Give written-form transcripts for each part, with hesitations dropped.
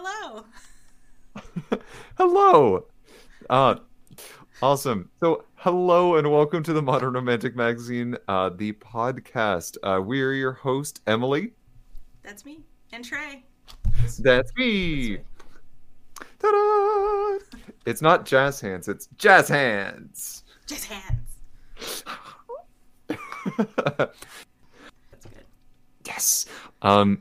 Hello. Hello. Awesome. So hello and welcome to the Modern Romantic Magazine, the podcast. We're your host, Emily. That's me. And Trey. That's me. Ta-da! It's not jazz hands, it's jazz hands. Jazz hands. That's good. Yes.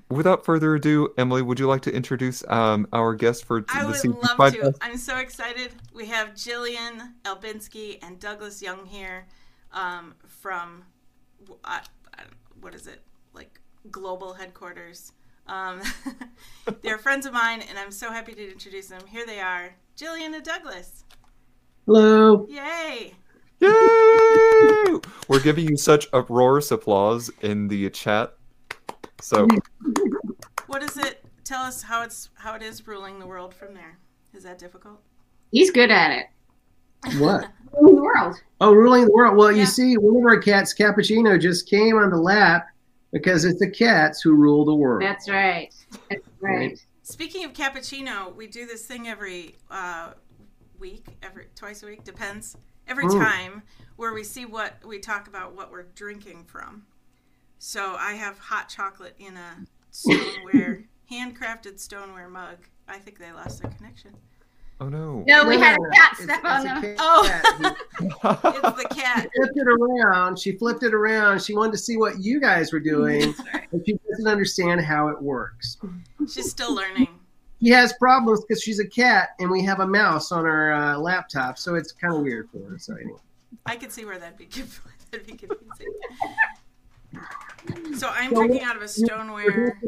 Without further ado, Emily, would you like to introduce our guest for the season 5? I would love to. I'm so excited. We have Jillian Albinski and Douglas Young here from, what is it, like global headquarters. They're friends of mine, and I'm so happy to introduce them. Here they are, Jillian and Douglas. Hello. Yay. Yay! We're giving you such uproarious applause in the chat. So, what is it? Tell us how it is ruling the world from there. Is that difficult? He's good at it. What? Ruling the world. Oh, ruling the world. Well, yeah. You see, one of our cats, Cappuccino, just came on the lap because it's the cats who rule the world. That's right. That's right. Speaking of Cappuccino, we do this thing every twice a week, depends. Every time where we see what we talk about what we're drinking from. So I have hot chocolate in a stoneware, handcrafted stoneware mug. I think they lost their connection. Oh no. No, we had a cat step on them. Oh, it's the cat. She flipped it around. She wanted to see what you guys were doing, but she doesn't understand how it works. She's still learning. He has problems because she's a cat, and we have a mouse on our laptop, so it's kind of weird for her. So anyway, I can see where that'd be confusing. So I'm drinking out of a stoneware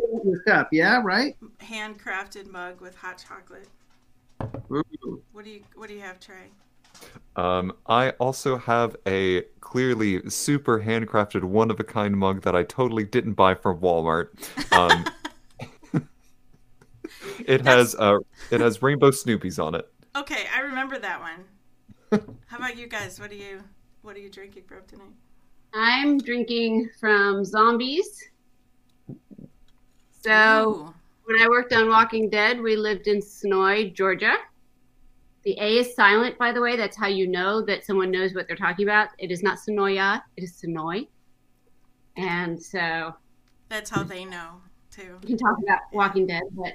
cup, yeah, right? Handcrafted mug with hot chocolate. Ooh. What do you have, Trey? I also have a clearly super handcrafted, one-of-a-kind mug that I totally didn't buy from Walmart. It has rainbow Snoopies on it. Okay, I remember that one. How about you guys? What are you drinking from tonight? I'm drinking from Zombies. So when I worked on Walking Dead, we lived in Snowy, Georgia. The A is silent, by the way. That's how you know that someone knows what they're talking about. It is not Senoia. It is Senoy. And so that's how they know too. We can talk about Walking Dead, but.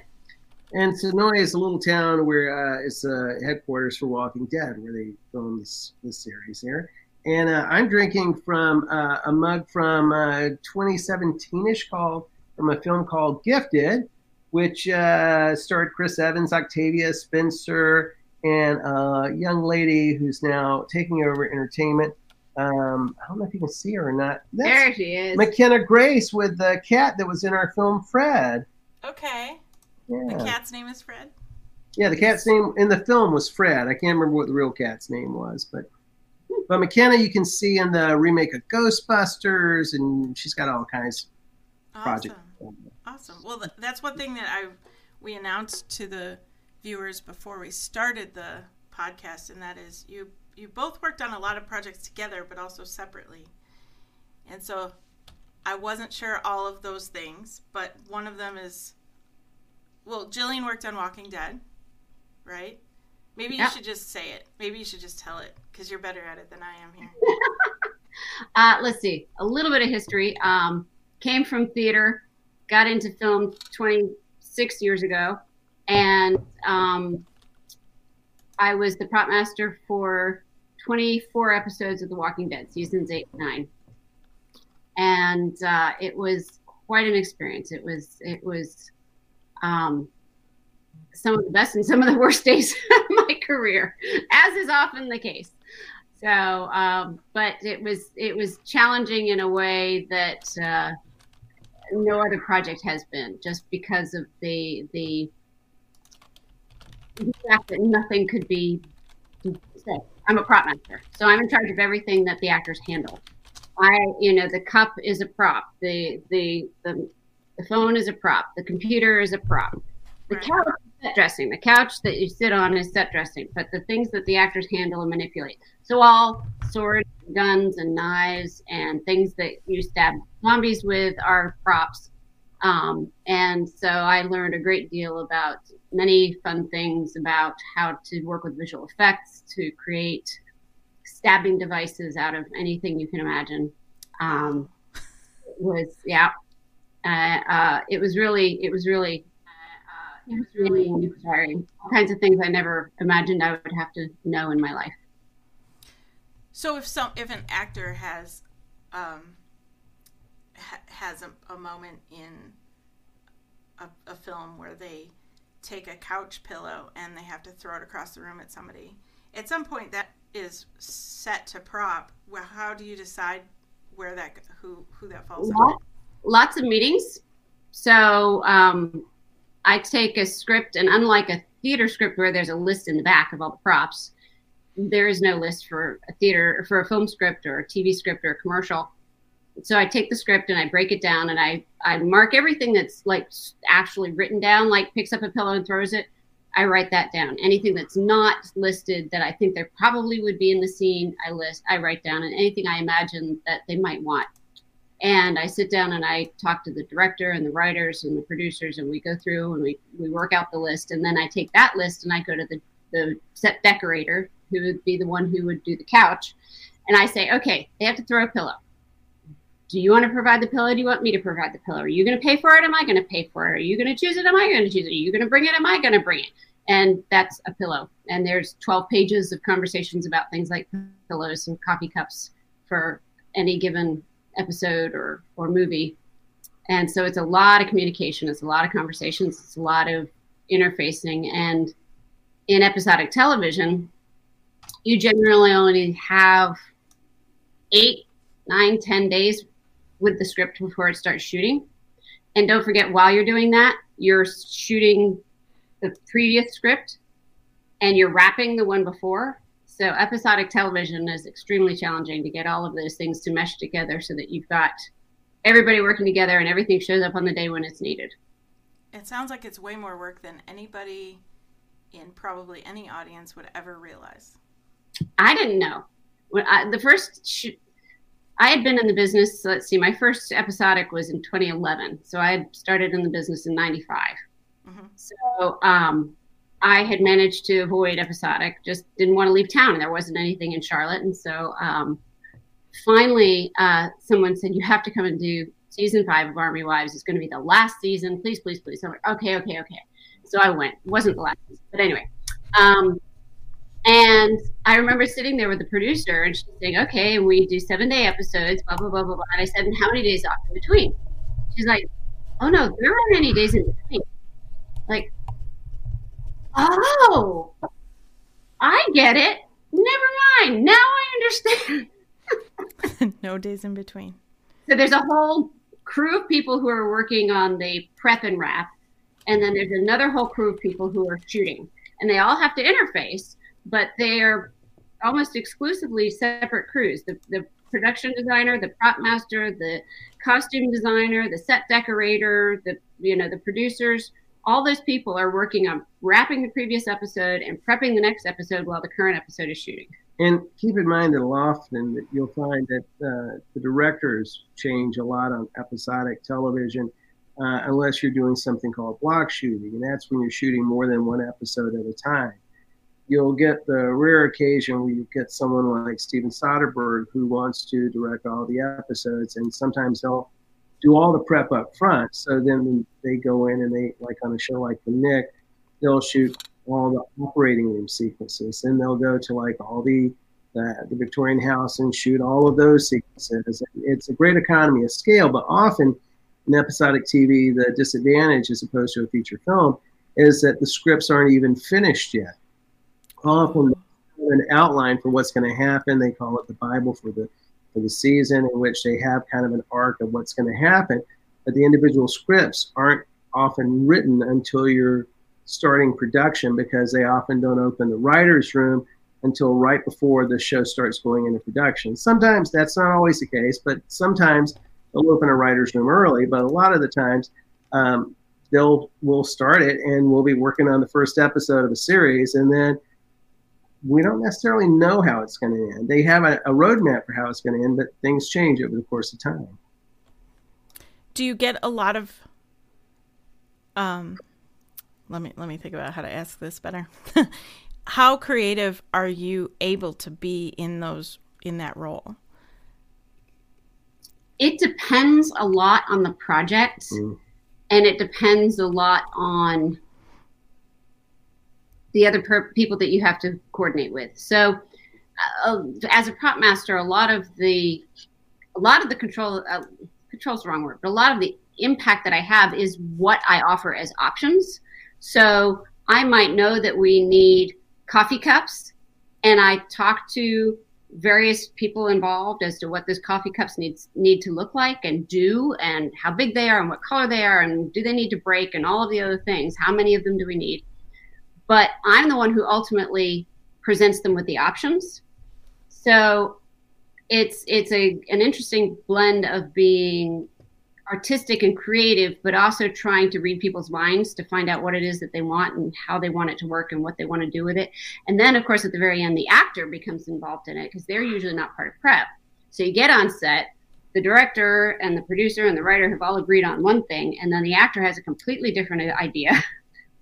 And Senoia is a little town where it's the headquarters for Walking Dead, where they film this series here. And I'm drinking from a mug from 2017-ish called, from a film called Gifted, which starred Chris Evans, Octavia Spencer, and a young lady who's now taking over entertainment. I don't know if you can see her or not. There she is. McKenna Grace with the cat that was in our film Fred. Okay. Yeah. The cat's name is Fred? Yeah, the cat's name in the film was Fred. I can't remember what the real cat's name was. But McKenna, you can see in the remake of Ghostbusters, and she's got all kinds of projects. Awesome. Well, that's one thing that we announced to the viewers before we started the podcast, and that is you both worked on a lot of projects together, but also separately. And so I wasn't sure all of those things, but one of them is... Well, Jillian worked on Walking Dead, right? Maybe you should just say it. Maybe you should just tell it, because you're better at it than I am here. Let's see. A little bit of history. Came from theater, got into film 26 years ago, and I was the prop master for 24 episodes of The Walking Dead, seasons 8 and 9. And it was quite an experience. It was... some of the best and some of the worst days of my career, as is often the case. So, but it was challenging in a way that no other project has been, just because of the fact that nothing could be said. I'm a prop master, so I'm in charge of everything that the actors handle. The cup is a prop. The phone is a prop. The computer is a prop. The couch is set dressing. The couch that you sit on is set dressing. But the things that the actors handle and manipulate. So all swords, guns, and knives, and things that you stab zombies with are props. And so I learned a great deal about many fun things about how to work with visual effects to create stabbing devices out of anything you can imagine. It was really inspiring. All kinds of things I never imagined I would have to know in my life. So if an actor has a moment in a film where they take a couch pillow and they have to throw it across the room at somebody, at some point that is set to prop. Well, how do you decide where that who that falls on? Lots of meetings. So I take a script, and unlike a theater script where there's a list in the back of all the props, there is no list for a theater, for a film script or a TV script or a commercial. So I take the script and I break it down, and I mark everything that's like actually written down, like picks up a pillow and throws it. I write that down. Anything that's not listed that I think there probably would be in the scene, I write down, and anything I imagine that they might want. And I sit down and I talk to the director and the writers and the producers, and we go through and we work out the list. And then I take that list and I go to the set decorator, who would be the one who would do the couch. And I say, okay, they have to throw a pillow. Do you want to provide the pillow? Do you want me to provide the pillow? Are you going to pay for it? Am I going to pay for it? Are you going to choose it? Am I going to choose it? Are you going to bring it? Am I going to bring it? And that's a pillow. And there's 12 pages of conversations about things like pillows and coffee cups for any given episode or movie. And so it's a lot of communication. It's a lot of conversations. It's a lot of interfacing. And in episodic television, you generally only have 8, 9, 10 days with the script before it starts shooting. And don't forget, while you're doing that, you're shooting the previous script and you're wrapping the one before. So episodic television is extremely challenging to get all of those things to mesh together so that you've got everybody working together and everything shows up on the day when it's needed. It sounds like it's way more work than anybody in probably any audience would ever realize. I didn't know. When I had been in the business, so let's see, my first episodic was in 2011. So I had started in the business in 95. Mm-hmm. So I had managed to avoid episodic, just didn't want to leave town. And there wasn't anything in Charlotte. And so finally someone said, you have to come and do season 5 of Army Wives. It's going to be the last season. Please, please, please. So I'm like, okay. So I went. It wasn't the last season. But anyway. And I remember sitting there with the producer and she's saying, okay, we do 7-day episodes, blah, blah, blah, blah, blah. And I said, and how many days off in between? She's like, oh no, there aren't any days in between. Like, oh, I get it. Never mind. Now I understand. No days in between. So there's a whole crew of people who are working on the prep and wrap. And then there's another whole crew of people who are shooting. And they all have to interface. But they are almost exclusively separate crews. The production designer, the prop master, the costume designer, the set decorator, the producers, all those people are working on wrapping the previous episode and prepping the next episode while the current episode is shooting. And keep in mind that often that you'll find that the directors change a lot on episodic television, unless you're doing something called block shooting, and that's when you're shooting more than one episode at a time. You'll get the rare occasion where you get someone like Steven Soderbergh who wants to direct all the episodes, and sometimes they'll do all the prep up front. So then they go in and they, like on a show like The Nick, they'll shoot all the operating room sequences. Then they'll go to like all the Victorian house and shoot all of those sequences. It's a great economy of scale, but often in episodic TV, the disadvantage as opposed to a feature film is that the scripts aren't even finished yet. Often an outline for what's going to happen. They call it the Bible for the season, in which they have kind of an arc of what's going to happen. But the individual scripts aren't often written until you're starting production, because they often don't open the writer's room until right before the show starts going into production. Sometimes that's not always the case, but sometimes they'll open a writer's room early. But a lot of the times we'll start it and we'll be working on the first episode of a series, and then we don't necessarily know how it's going to end. They have a roadmap for how it's going to end, but things change over the course of time. Do you get a lot of Let me think about how to ask this better. How creative are you able to be in that role? It depends a lot on the project, and it depends a lot on the other people that you have to coordinate with. So, as a prop master, a lot of the control, control's the wrong word, but a lot of the impact that I have is what I offer as options. So I might know that we need coffee cups, and I talk to various people involved as to what those coffee cups need to look like and do, and how big they are and what color they are, and do they need to break, and all of the other things. How many of them do we need? But I'm the one who ultimately presents them with the options. So it's an interesting blend of being artistic and creative, but also trying to read people's minds to find out what it is that they want and how they want it to work and what they want to do with it. And then, of course, at the very end, the actor becomes involved in it because they're usually not part of prep. So you get on set, the director and the producer and the writer have all agreed on one thing, and then the actor has a completely different idea.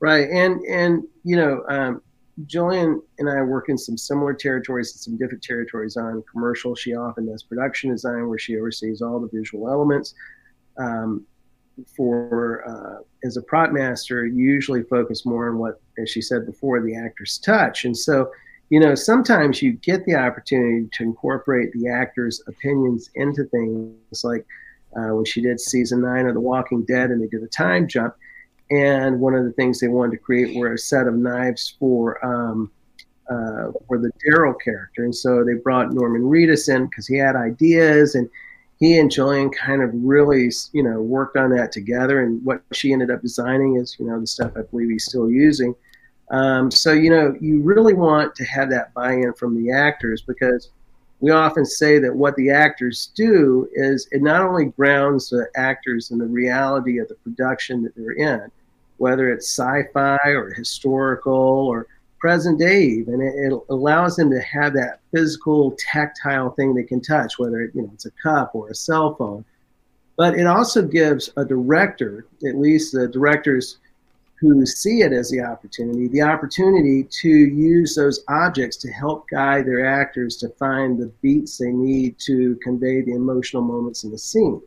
Right. And you know, Jillian and I work in some similar territories and some different territories on commercial. She often does production design, where she oversees all the visual elements. As a prop master, you usually focus more on what, as she said before, the actor's touch. And so, you know, sometimes you get the opportunity to incorporate the actor's opinions into things, like when she did season 9 of The Walking Dead, and they did a time jump. And one of the things they wanted to create were a set of knives for the Daryl character. And so they brought Norman Reedus in because he had ideas, and he and Jillian kind of really, you know, worked on that together. And what she ended up designing is, you know, the stuff I believe he's still using. So, you know, you really want to have that buy-in from the actors, because we often say that what the actors do is it not only grounds the actors in the reality of the production that they're in, whether it's sci-fi or historical or present day even, it allows them to have that physical, tactile thing they can touch, whether it, you know, it's a cup or a cell phone. But it also gives a director, at least the directors who see it as the opportunity to use those objects to help guide their actors to find the beats they need to convey the emotional moments in the scene.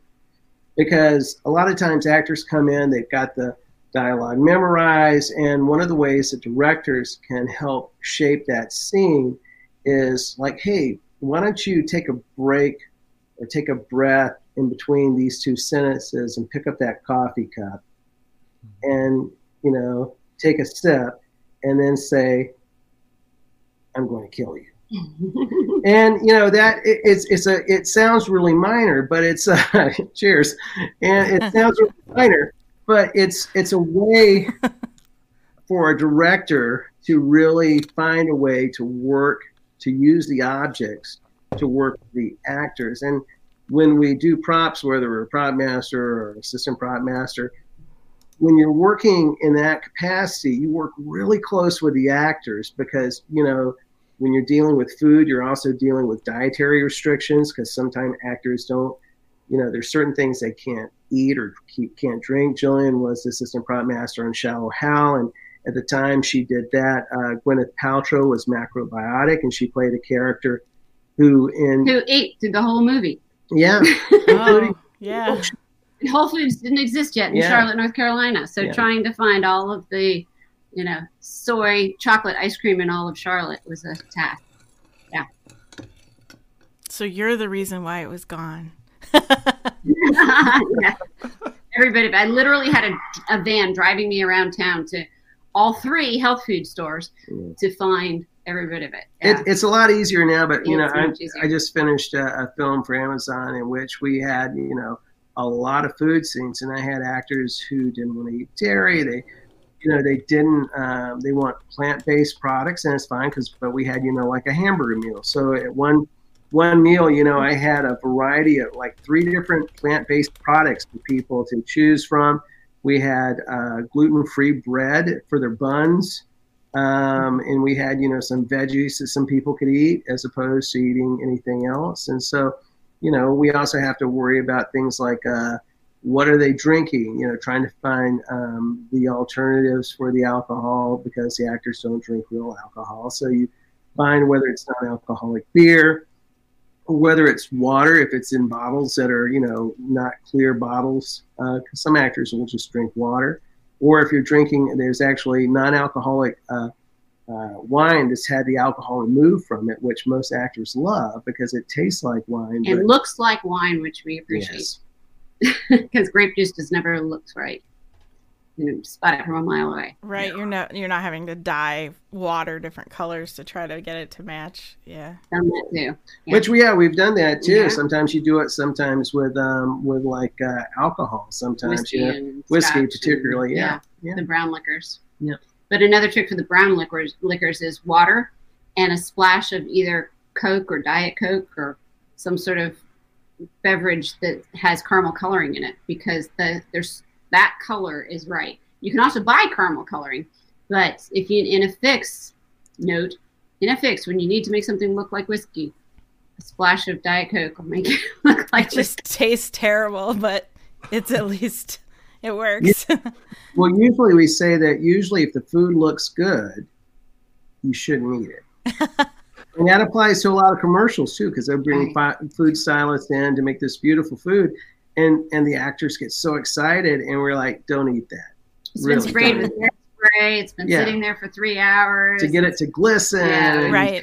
Because a lot of times actors come in, they've got the dialogue memorized, and one of the ways that directors can help shape that scene is like, hey, why don't you take a break or take a breath in between these two sentences and pick up that coffee cup and, you know, take a sip and then say, I'm going to kill you. And you know that it sounds really minor, but it's cheers, and it sounds really minor. But it's a way for a director to really find a way to work, to use the objects to work with the actors. And when we do props, whether we're a prop master or assistant prop master, when you're working in that capacity, you work really close with the actors, because, you know, when you're dealing with food, you're also dealing with dietary restrictions, because sometimes actors don't, you know, there's certain things they can't eat or can't drink. Jillian was the assistant prop master on Shallow Hal, and at the time she did that, Gwyneth Paltrow was macrobiotic, and she played a character who ate through the whole movie. Yeah, oh, yeah. Whole Foods didn't exist yet in Charlotte, North Carolina, so trying to find all of the, you know, soy chocolate ice cream in all of Charlotte was a task. Yeah. So you're the reason why it was gone. Yeah. Everybody, I literally had a van driving me around town to all 3 health food stores to find every bit of it. Yeah. It's a lot easier now, but you know, I just finished a film for Amazon in which we had, you know, a lot of food scenes, and I had actors who didn't want to eat dairy. They, you know, they didn't. They want plant-based products, and it's fine but we had, you know, like a hamburger meal. So at one meal, you know, I had a variety of like 3 different plant-based products for people to choose from. We had gluten-free bread for their buns, and we had, you know, some veggies that some people could eat as opposed to eating anything else. And so, you know, we also have to worry about things like what are they drinking? You know, trying to find the alternatives for the alcohol, because the actors don't drink real alcohol. So you find whether it's non-alcoholic beer, or whether it's water, if it's in bottles that are, you know, not clear bottles. Cause some actors will just drink water. Or if you're drinking, there's actually non-alcoholic wine that's had the alcohol removed from it, which most actors love because it tastes like wine. It looks like wine, which we appreciate. Because yes. grape juice just never looks right. You spot it from a mile away. Right, yeah. You're not having to dye water different colors to try to get it to match. Yeah, done that too. Yeah. Which we've done that too. Yeah. Sometimes you do it. Sometimes with like alcohol. Sometimes whiskey, whiskey particularly. And, yeah, the brown liquors. Yeah. But another trick for the brown liquors is water and a splash of either Coke or Diet Coke or some sort of beverage that has caramel coloring in it, because there's that color is right. You can also buy caramel coloring, but if you in a fix when you need to make something look like whiskey, a splash of Diet Coke will make it look like whiskey. It just tastes terrible, but it's at least it works. Well, usually we say that if the food looks good, you shouldn't eat it. And that applies to a lot of commercials too, because they're bringing food stylists in to make this beautiful food, and the actors get so excited, and we're like, don't eat that. It's really been sprayed with hairspray. It's been sitting there for 3 hours to get it to glisten. Yeah, right.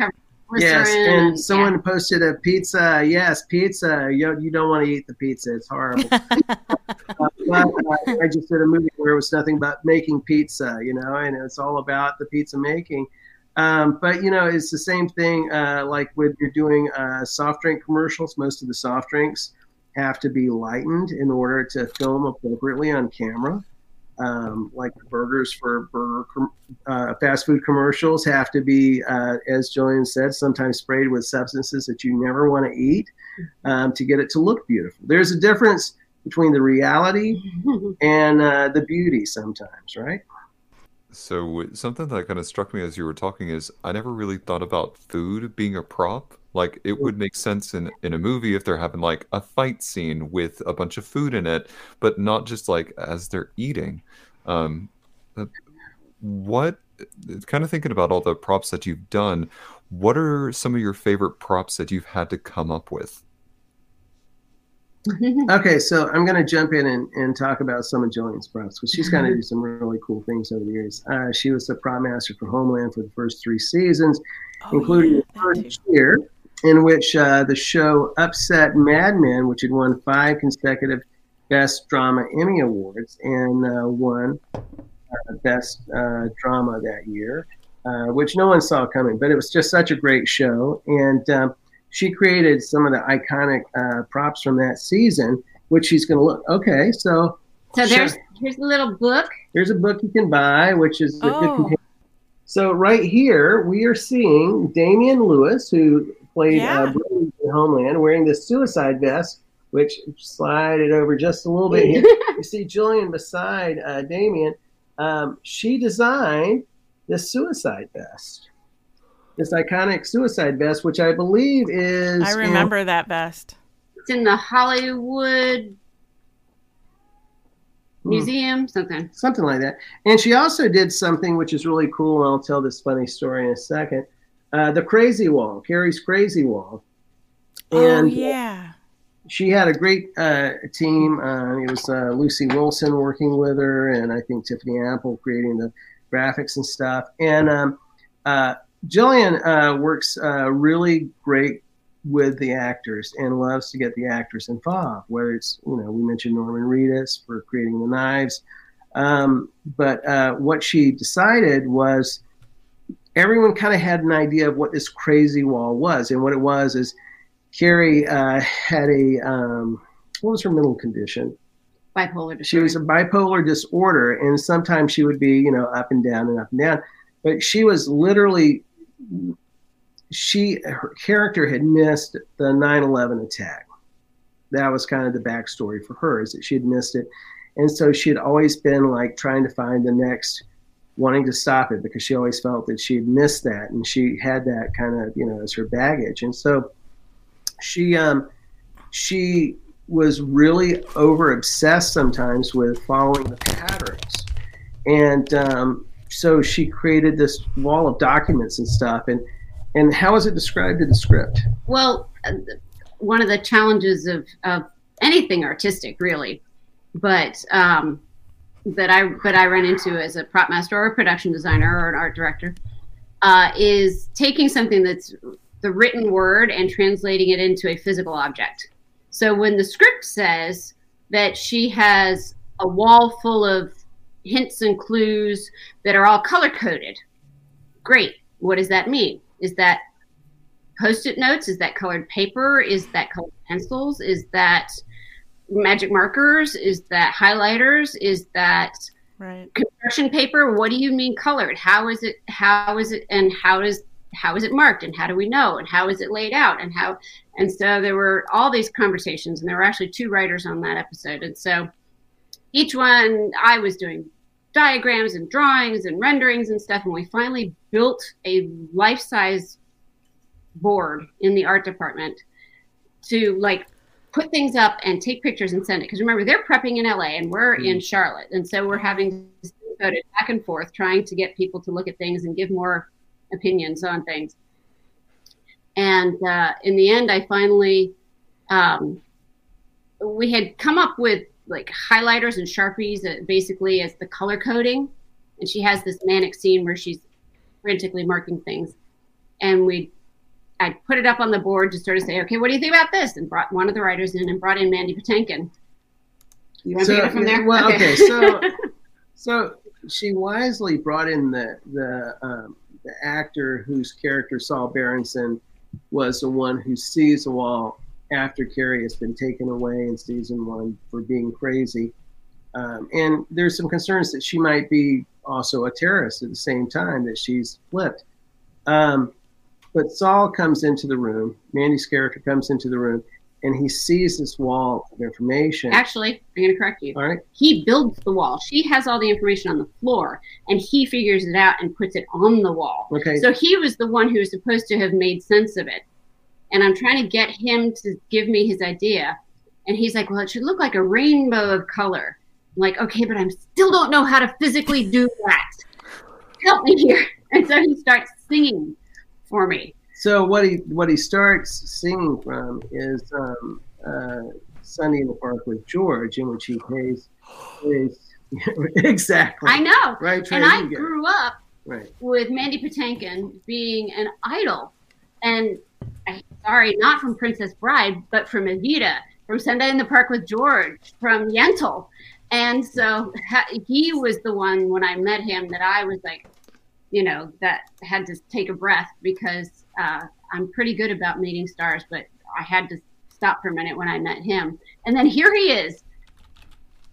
Yes, and someone posted a pizza. Yes, pizza. You don't want to eat the pizza. It's horrible. I just did a movie where it was nothing but making pizza, and it's all about the pizza making. But, it's the same thing like when you're doing soft drink commercials. Most of the soft drinks have to be lightened in order to film appropriately on camera. Like burgers for fast food commercials have to be, as Jillian said, sometimes sprayed with substances that you never want to eat to get it to look beautiful. There's a difference between the reality and the beauty sometimes, right? So something that kind of struck me as you were talking is I never really thought about food being a prop. Like, it would make sense in a movie if they're having like a fight scene with a bunch of food in it, but not just like as they're eating. Kind of thinking about all the props that you've done, what are some of your favorite props that you've had to come up with? Okay, so I'm going to jump in and talk about some of Jillian's props, because she's kind of done some really cool things over the years. She was the prop master for Homeland for the first 3 seasons, including the first year in which the show upset Mad Men, which had won 5 consecutive Best Drama Emmy Awards, and won Best Drama that year, which no one saw coming, but it was just such a great show. And she created some of the iconic props from that season, which she's going to look. Okay, so here's a little book. Here's a book you can buy, which is so right here we are seeing Damian Lewis, who played Brady in Homeland, wearing this suicide vest, which slided over just a little bit here. You see Jillian beside Damian. She designed this suicide vest. This iconic suicide vest, which I believe is... I remember that vest. It's in the Hollywood Museum, something. Something like that. And she also did something which is really cool, and I'll tell this funny story in a second. The Crazy Wall, Carrie's Crazy Wall. And she had a great team. It was Lucy Wilson working with her, and I think Tiffany Apple creating the graphics and stuff. And... Jillian works really great with the actors and loves to get the actors involved, whether it's, we mentioned Norman Reedus for creating the knives. But what she decided was everyone kind of had an idea of what this crazy wall was. And what it was is Carrie had a, what was her mental condition? Bipolar disorder. She was a bipolar disorder. And sometimes she would be, up and down and up and down. But she was literally... her character had missed the 9/11 attack. That was kind of the backstory for her, is that she had missed it. And so she had always been like trying to find the next, wanting to stop it, because she always felt that she had missed that. And she had that kind of, as her baggage. And so she was really over-obsessed sometimes with following the patterns. And so she created this wall of documents and stuff. And how is it described in the script? Well, one of the challenges of anything artistic, really, but that I run into as a prop master or a production designer or an art director is taking something that's the written word and translating it into a physical object. So when the script says that she has a wall full of hints and clues that are all color-coded, great. What does that mean? Is that Post-it notes? Is that colored paper? Is that colored pencils? Is that magic markers? Is that highlighters? Is that construction paper? What do you mean colored? How is it marked? And how do we know? And how is it laid out? And so there were all these conversations, and there were actually two writers on that episode. And so each one, I was doing diagrams and drawings and renderings and stuff. And we finally built a life-size board in the art department to like put things up and take pictures and send it, because remember they're prepping in LA and we're in Charlotte, and so we're having to go back and forth trying to get people to look at things and give more opinions on things. And in the end, I finally we had come up with like highlighters and Sharpies that basically as the color coding, and she has this manic scene where she's frantically marking things, and I put it up on the board to sort of say, okay, what do you think about this? And brought one of the writers in and brought in Mandy Patinkin. You want to take it from there? Well, okay. So she wisely brought in the actor whose character, Saul Berenson, was the one who sees the wall after Carrie has been taken away in season 1 for being crazy. And there's some concerns that she might be also a terrorist at the same time that she's flipped. But Saul comes into the room, Mandy's character comes into the room, and he sees this wall of information. Actually, I'm going to correct you. All right. He builds the wall. She has all the information on the floor, and he figures it out and puts it on the wall. Okay. So he was the one who was supposed to have made sense of it. And I'm trying to get him to give me his idea. And he's like, well, it should look like a rainbow of color. I'm like, okay, but I still don't know how to physically do that. Help me here. And so he starts singing for me. So what he starts singing from is Sunday in the Park with George, in which he plays exactly. I know. Right. And I grew up with Mandy Patinkin being an idol, and sorry, not from Princess Bride, but from Evita, from Sunday in the Park with George, from Yentl, and so he was the one when I met him that I was like, you know, that had to take a breath, because I'm pretty good about meeting stars, but I had to stop for a minute when I met him. And then here he is,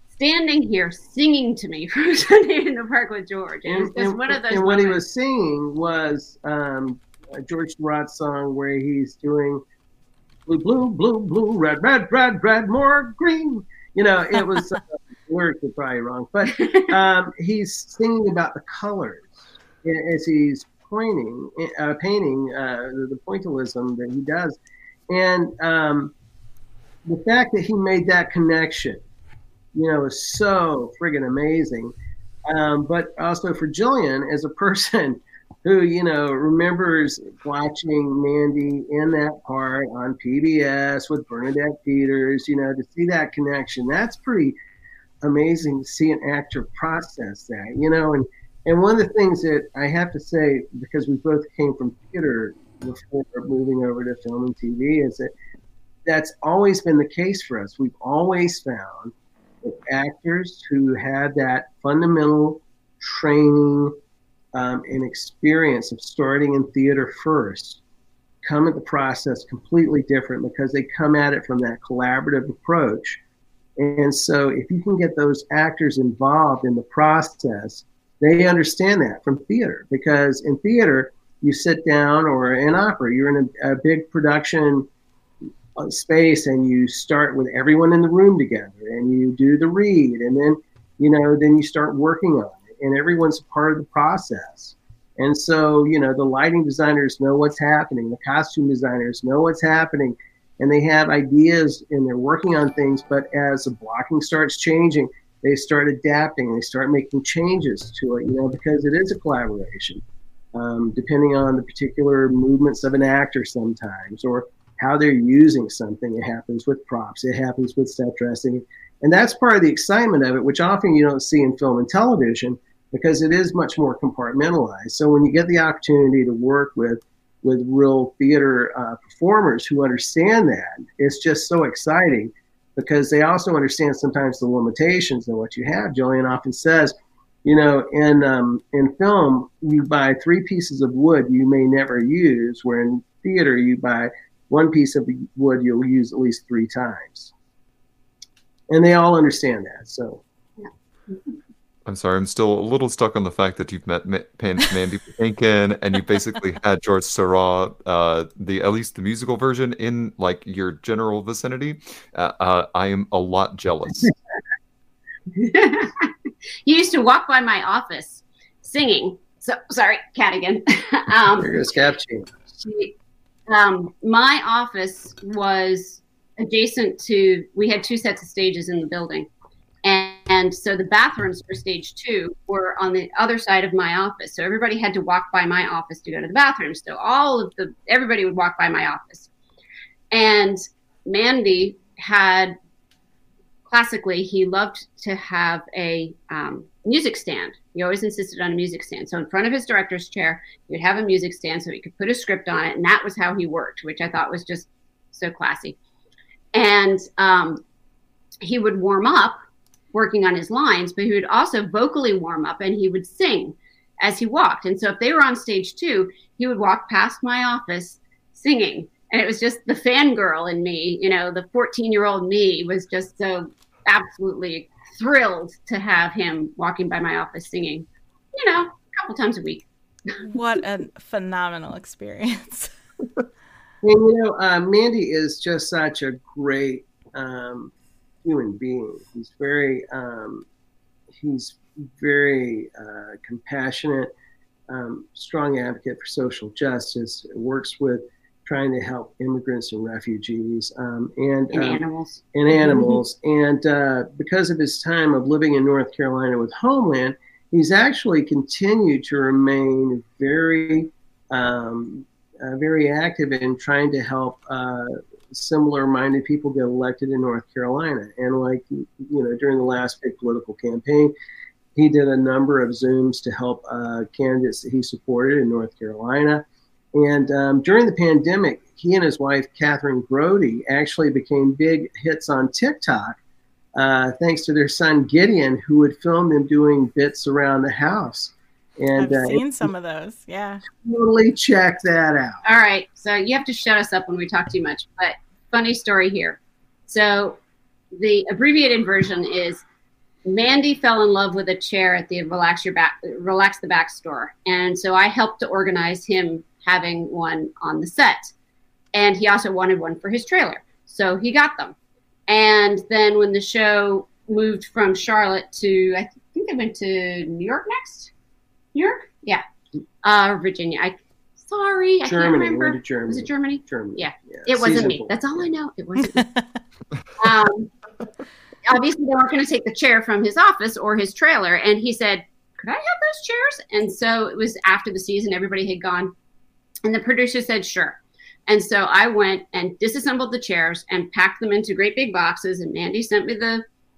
standing here singing to me from Sunday in the Park with George. And it was just one of those. And what he was singing was George Seurat's song where he's doing blue, blue, blue, blue, red, red, red, red, more green. You know, it was lyrics are probably wrong, but he's singing about the colors. As he's painting the pointillism that he does. And the fact that he made that connection, you know, is so friggin' amazing. But also for Jillian, as a person who, you know, remembers watching Mandy in that part on PBS with Bernadette Peters, you know, to see that connection, that's pretty amazing to see an actor process that, you know. And one of the things that I have to say, because we both came from theater before moving over to film and TV, is that that's always been the case for us. We've always found that actors who have that fundamental training and experience of starting in theater first come at the process completely different, because they come at it from that collaborative approach. And so if you can get those actors involved in the process, they understand that from theater, because in theater, you sit down, or in opera, you're in a big production space, and you start with everyone in the room together, and you do the read, and then, you know, then you start working on it, and everyone's part of the process. And so, you know, the lighting designers know what's happening, the costume designers know what's happening, and they have ideas and they're working on things, but as the blocking starts changing, they start adapting, they start making changes to it, you know, because it is a collaboration, depending on the particular movements of an actor sometimes, or how they're using something. It happens with props, it happens with set dressing, and that's part of the excitement of it, which often you don't see in film and television, because it is much more compartmentalized. So when you get the opportunity to work with real theater performers who understand that, it's just so exciting, because they also understand sometimes the limitations of what you have. Jillian often says, you know, in film, you buy 3 pieces of wood you may never use, where in theater you buy 1 piece of wood you'll use at least 3 times. And they all understand that, so. Yeah. I'm sorry, I'm still a little stuck on the fact that you've met Mandy Patinkin, and you basically had George Seurat, at least the musical version, in like your general vicinity. I am a lot jealous. You used to walk by my office singing. So sorry, Kat again. There goes Kat. My office was adjacent to, we had 2 sets of stages in the building. And so the bathrooms for stage 2 were on the other side of my office. So everybody had to walk by my office to go to the bathroom. So everybody would walk by my office. And Mandy had, classically, he loved to have a music stand. He always insisted on a music stand. So in front of his director's chair, he would have a music stand so he could put a script on it. And that was how he worked, which I thought was just so classy. And he would warm up working on his lines, but he would also vocally warm up, and he would sing as he walked. And so if they were on stage 2, he would walk past my office singing. And it was just the fangirl in me, you know, the 14-year-old me was just so absolutely thrilled to have him walking by my office singing, you know, a couple times a week. What a phenomenal experience. Well, you know, Mandy is just such a great human being. He's very compassionate, strong advocate for social justice, works with trying to help immigrants and refugees, and animals. Mm-hmm. And because of his time of living in North Carolina with Homeland, he's actually continued to remain very active in trying to help similar-minded people get elected in North Carolina. And like, you know, during the last big political campaign, he did a number of Zooms to help candidates that he supported in North Carolina. And during the pandemic, he and his wife, Catherine Grody, actually became big hits on TikTok, thanks to their son, Gideon, who would film them doing bits around the house. And I've seen some of those, yeah. Totally check that out. All right, so you have to shut us up when we talk too much, but funny story here. So the abbreviated version is Mandy fell in love with a chair at the Relax the Back store, and so I helped to organize him having one on the set, and he also wanted one for his trailer, so he got them. And then when the show moved from Charlotte to, I think they went to New York next? New York? Yeah. Virginia. Germany. I can't remember. Germany. Was it Germany? Germany. Yeah. It wasn't me. That's all I know. It wasn't me. Obviously, they weren't going to take the chair from his office or his trailer. And he said, could I have those chairs? And so it was after the season. Everybody had gone. And the producer said, sure. And so I went and disassembled the chairs and packed them into great big boxes. And Mandy sent me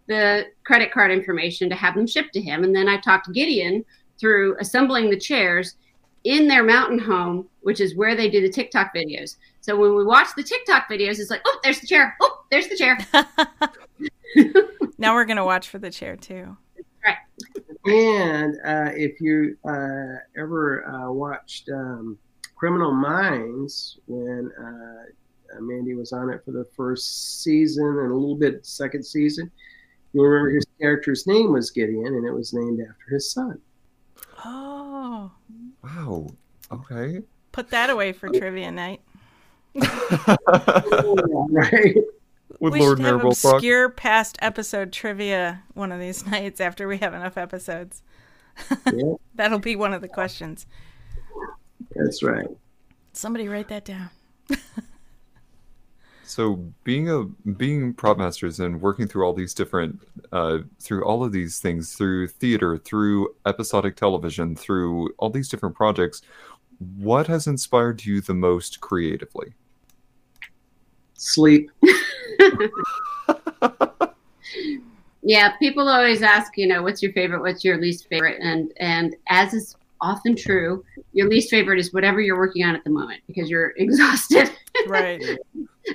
the credit card information to have them shipped to him. And then I talked to Gideon through assembling the chairs in their mountain home, which is where they do the TikTok videos. So when we watch the TikTok videos, it's like, oh, there's the chair. Oh, there's the chair. Now we're going to watch for the chair, too. Right. And if you ever watched Criminal Minds, when Mandy was on it for the first season and a little bit second season, you remember his character's name was Gideon, and it was named after his son. Oh. Wow. Okay. Put that away for trivia night. Right. With we Lord should have Maribel obscure Brock. Past episode trivia one of these nights after we have enough episodes. Yeah. That'll be one of the questions. That's right. Somebody write that down. So being prop masters and working through all these different, through all of these things, through theater, through episodic television, through all these different projects, what has inspired you the most creatively? Sleep. Yeah, people always ask, you know, what's your favorite? What's your least favorite? And as is often true, your least favorite is whatever you're working on at the moment because you're exhausted. Right.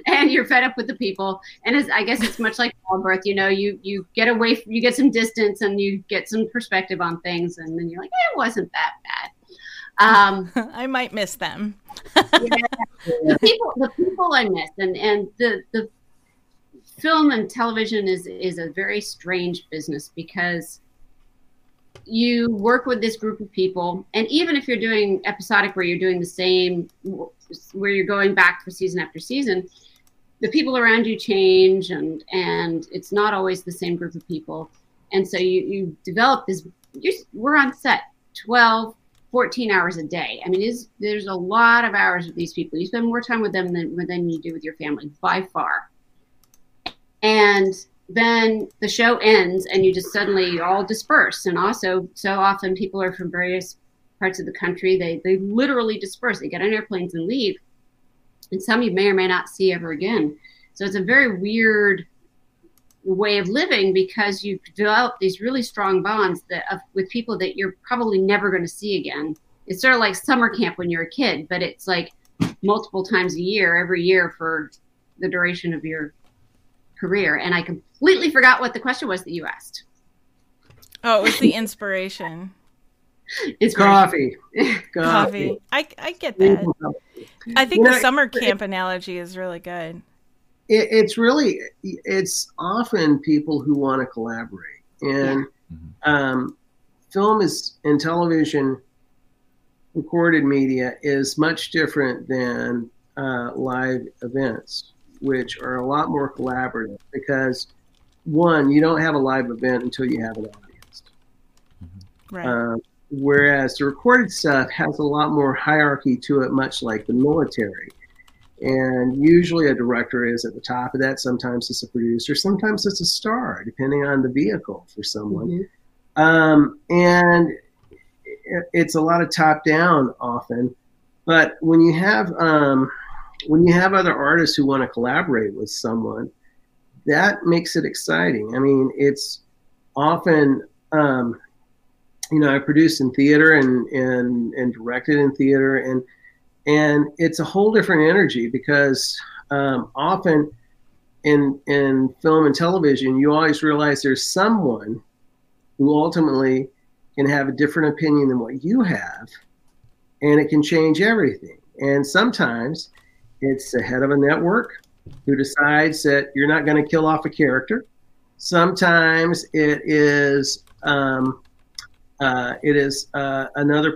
And you're fed up with the people. And as I guess it's much like childbirth, you know, you get away from, you get some distance and you get some perspective on things, and then you're like, it wasn't that bad. I might miss them. Yeah, the people I miss, and the film and television is a very strange business because you work with this group of people, and even if you're doing episodic where you're doing the same, where you're going back for season after season, the people around you change, and it's not always the same group of people, and so you develop this. We're on set 12, 14 hours a day. I mean, there's a lot of hours with these people. You spend more time with them than you do with your family by far. And then the show ends and you just suddenly all disperse. And also, so often people are from various parts of the country. They literally disperse. They get on airplanes and leave. And some you may or may not see ever again. So it's a very weird way of living because you develop these really strong bonds with people that you're probably never going to see again. It's sort of like summer camp when you're a kid, but it's like multiple times a year, every year for the duration of your career. And I completely forgot what the question was that you asked. Oh, it was the inspiration. It's coffee. I get that. I think the summer camp analogy is really good. It's often people who want to collaborate, and film is, and television, recorded media is much different than live events, which are a lot more collaborative because one, you don't have a live event until you have an audience. Mm-hmm. Right. Whereas the recorded stuff has a lot more hierarchy to it, much like the military. And usually a director is at the top of that. Sometimes it's a producer. Sometimes it's a star, depending on the vehicle for someone. Mm-hmm. And it's a lot of top down often. But when you have other artists who want to collaborate with someone, that makes it exciting. I mean, it's often, you know, I produced in theater and directed in theater, and it's a whole different energy because often in film and television, you always realize there's someone who ultimately can have a different opinion than what you have, and it can change everything. And sometimes it's the head of a network who decides that you're not going to kill off a character. Sometimes it is another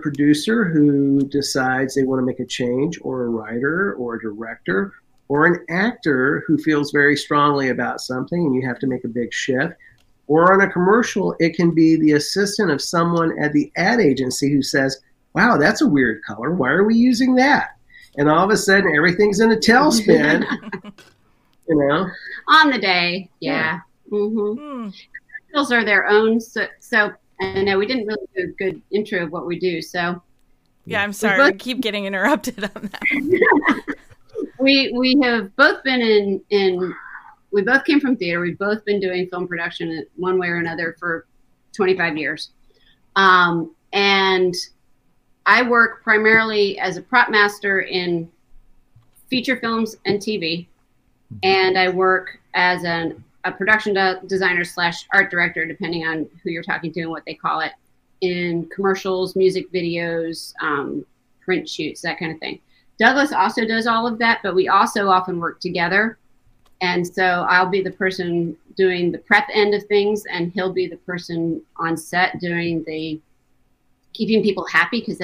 producer who decides they want to make a change, or a writer, or a director, or an actor who feels very strongly about something and you have to make a big shift. Or on a commercial, it can be the assistant of someone at the ad agency who says, wow, that's a weird color. Why are we using that? And all of a sudden, everything's in a tailspin, you know? On the day, yeah. Mm-hmm. Commercials are their own, so I know we didn't really do a good intro of what we do, so. Yeah, I'm sorry. We keep getting interrupted on that. We have both been in, we both came from theater. We've both been doing film production one way or another for 25 years. And I work primarily as a prop master in feature films and TV. And I work as a production designer / art director, depending on who you're talking to and what they call it, in commercials, music videos, print shoots, that kind of thing. Douglas also does all of that, but we also often work together. And so I'll be the person doing the prep end of things, and he'll be the person on set doing the keeping people happy, because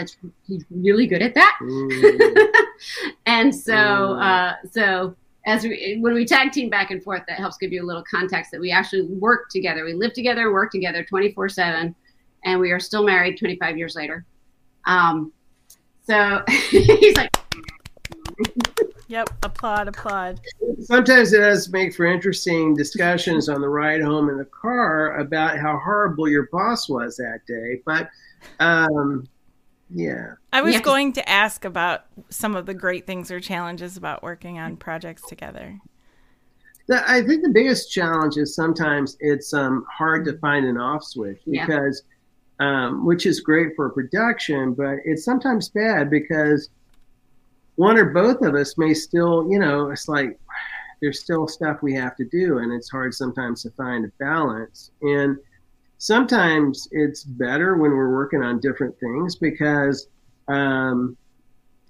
he's really good at that. Mm. And so, so when we tag team back and forth, that helps give you a little context that we actually work together. We live together, work together 24/7, and we are still married 25 years later. So he's like, Yep, applaud, applaud. Sometimes it does make for interesting discussions on the ride home in the car about how horrible your boss was that day. But, yeah. I was going to ask about some of the great things or challenges about working on projects together. I think the biggest challenge is sometimes it's hard to find an off switch because, which is great for production, but it's sometimes bad because one or both of us may still, you know, it's like there's still stuff we have to do, and it's hard sometimes to find a balance. And sometimes it's better when we're working on different things because, you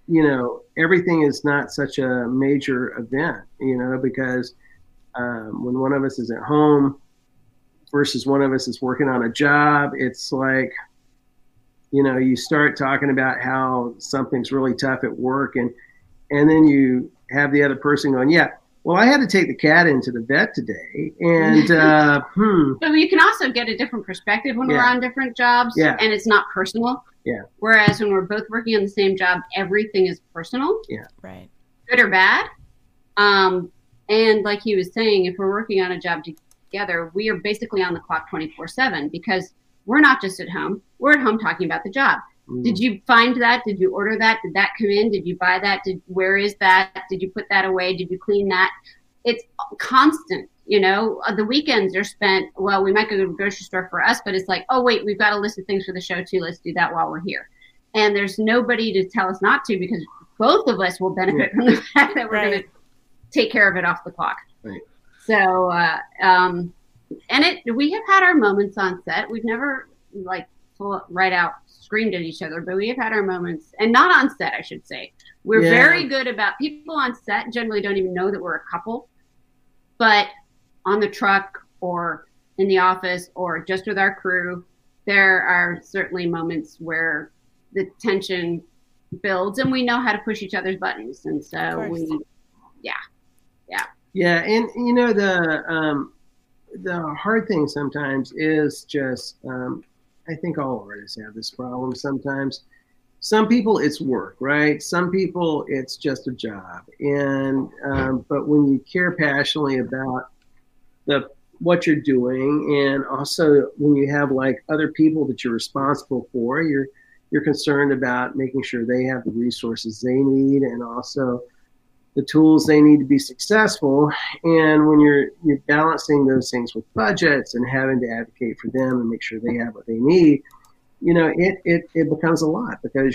know, everything is not such a major event, you know, because when one of us is at home versus one of us is working on a job, it's like, you know, you start talking about how something's really tough at work, and then you have the other person going, yeah, well, I had to take the cat into the vet today. And, But you can also get a different perspective when we're on different jobs and it's not personal. Yeah. Whereas when we're both working on the same job, everything is personal. Yeah. Right. Good or bad. And like he was saying, if we're working on a job together, we are basically on the clock 24/7 because we're not just at home. We're at home talking about the job. Mm. Did you find that? Did you order that? Did that come in? Did you buy that? Where is that? Did you put that away? Did you clean that? It's constant, you know. The weekends are spent, well, we might go to the grocery store for us, but it's like, oh, wait, we've got a list of things for the show too. Let's do that while we're here. And there's nobody to tell us not to because both of us will benefit from the fact that we're going to take care of it off the clock. Right. So, and we have had our moments on set. We've never, like, right out screamed at each other, but we have had our moments, and not on set, I should say. We're very good about people on set generally don't even know that we're a couple, but on the truck or in the office or just with our crew, there are certainly moments where the tension builds, and we know how to push each other's buttons. And so we, yeah. And you know, the hard thing sometimes is just, I think all artists have this problem sometimes. Some people it's work, right? Some people it's just a job. And, but when you care passionately about what you're doing, and also when you have like other people that you're responsible for, you're concerned about making sure they have the resources they need and also the tools they need to be successful. And when you're balancing those things with budgets and having to advocate for them and make sure they have what they need, you know, it becomes a lot because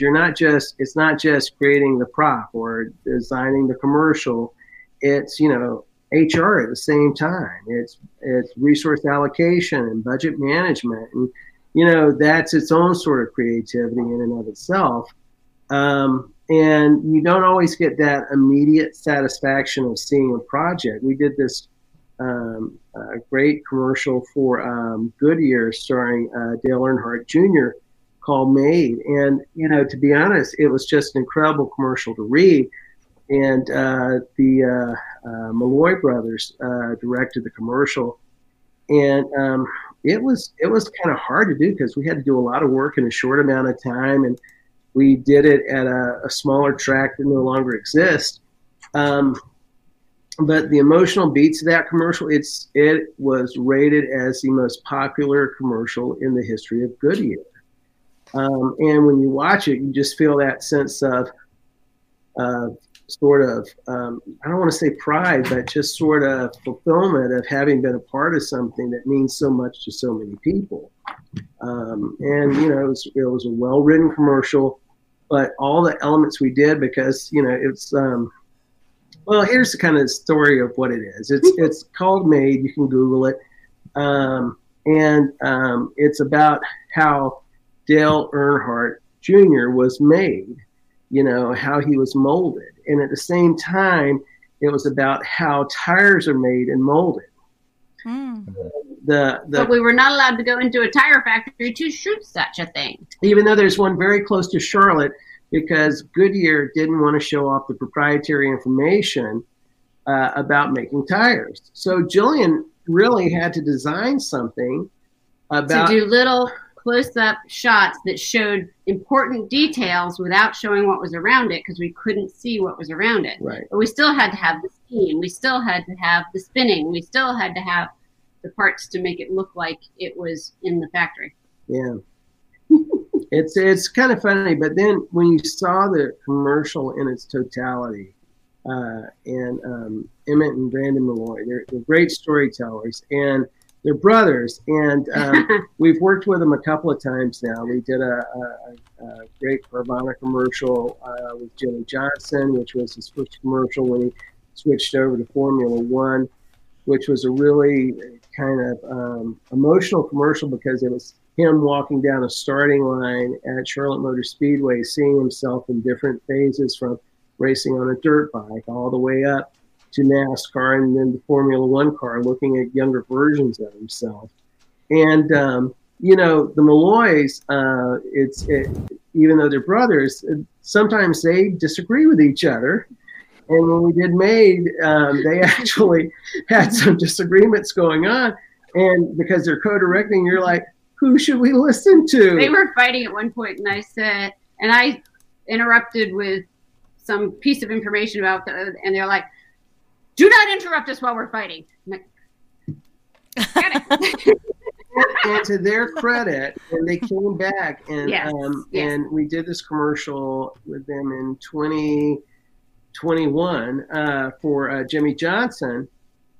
it's not just creating the prop or designing the commercial. It's, you know, HR at the same time. It's resource allocation and budget management. And, you know, that's its own sort of creativity in and of itself. And you don't always get that immediate satisfaction of seeing a project. We did this great commercial for Goodyear starring Dale Earnhardt Jr. called Made. And, you know, to be honest, it was just an incredible commercial to read. And the Malloy brothers directed the commercial. And it was kind of hard to do because we had to do a lot of work in a short amount of time. And we did it at a smaller track that no longer exists. But the emotional beats of that commercial, it was rated as the most popular commercial in the history of Goodyear. And when you watch it, you just feel that sense of sort of, I don't want to say pride, but just sort of fulfillment of having been a part of something that means so much to so many people. And, you know, it was a well-written commercial, but all the elements we did, because, you know, it's, well, here's the kind of story of what it is. It's called Made. You can Google it. And it's about how Dale Earnhardt Jr. was made, you know, how he was molded. And at the same time, it was about how tires are made and molded. Mm. But we were not allowed to go into a tire factory to shoot such a thing. Even though there's one very close to Charlotte, because Goodyear didn't want to show off the proprietary information about making tires. So Jillian really had to design something about... To do little close-up shots that showed important details without showing what was around it, because we couldn't see what was around it. Right. But we still had to have the scene. We still had to have the spinning. We still had to have the parts to make it look like it was in the factory. Yeah. It's kind of funny, but then when you saw the commercial in its totality, and Emmett and Brandon Malloy, they're great storytellers, and they're brothers, and we've worked with them a couple of times now. We did a great Carvana commercial with Jimmy Johnson, which was his first commercial when he switched over to Formula One, which was a really kind of emotional commercial, because it was him walking down a starting line at Charlotte Motor Speedway, seeing himself in different phases from racing on a dirt bike all the way up to NASCAR and then the Formula One car, looking at younger versions of himself. And, you know, the Malloys, even though they're brothers, sometimes they disagree with each other. And when we did Made, they actually had some disagreements going on. And because they're co-directing, you're like, who should we listen to? They were fighting at one point, and I said, and I interrupted with some piece of information about the, and they're like, do not interrupt us while we're fighting. Like, and to their credit, and they came back, and and we did this commercial with them in 2021 for Jimmy Johnson.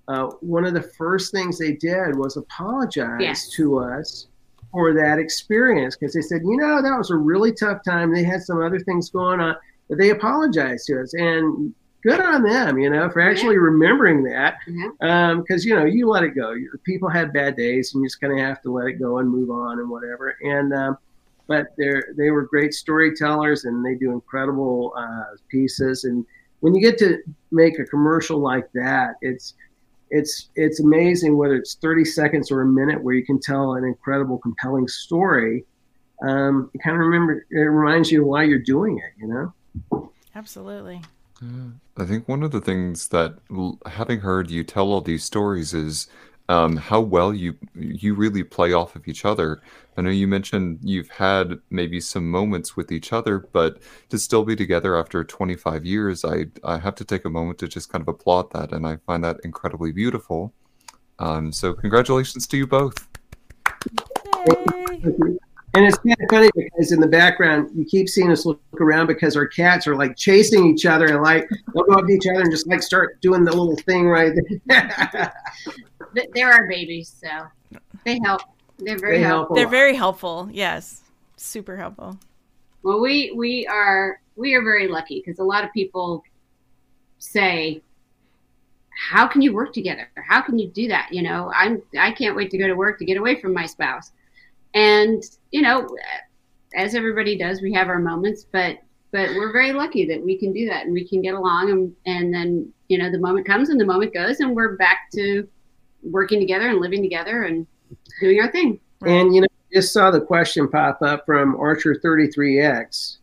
One of the first things they did was apologize to us for that experience, because they said, you know, that was a really tough time. They had some other things going on, but they apologized to us, and good on them, you know, for actually remembering that, because, you know, you let it go. People have bad days, and you just kind of have to let it go and move on and whatever. And but they were great storytellers, and they do incredible pieces. And when you get to make a commercial like that, it's amazing, whether it's 30 seconds or a minute, where you can tell an incredible, compelling story. You kind of remember, it reminds you of why you're doing it, you know? Absolutely. I think one of the things that, having heard you tell all these stories, is how well you really play off of each other. I know you mentioned you've had maybe some moments with each other, but to still be together after 25 years, I have to take a moment to just kind of applaud that, and I find that incredibly beautiful. So congratulations to you both. Yay. And it's kind of funny, because in the background, you keep seeing us look around, because our cats are like chasing each other, and like they'll go up to each other and just like start doing the little thing right there. They're our babies, so they help. They're very helpful. They're very helpful. Yes, super helpful. Well, we are very lucky, because a lot of people say, "How can you work together? How can you do that?" You know, I can't wait to go to work to get away from my spouse. And, you know, as everybody does, we have our moments, but we're very lucky that we can do that, and we can get along, and then, you know, the moment comes and the moment goes, and we're back to working together and living together and doing our thing. And, you know, I just saw the question pop up from Archer33X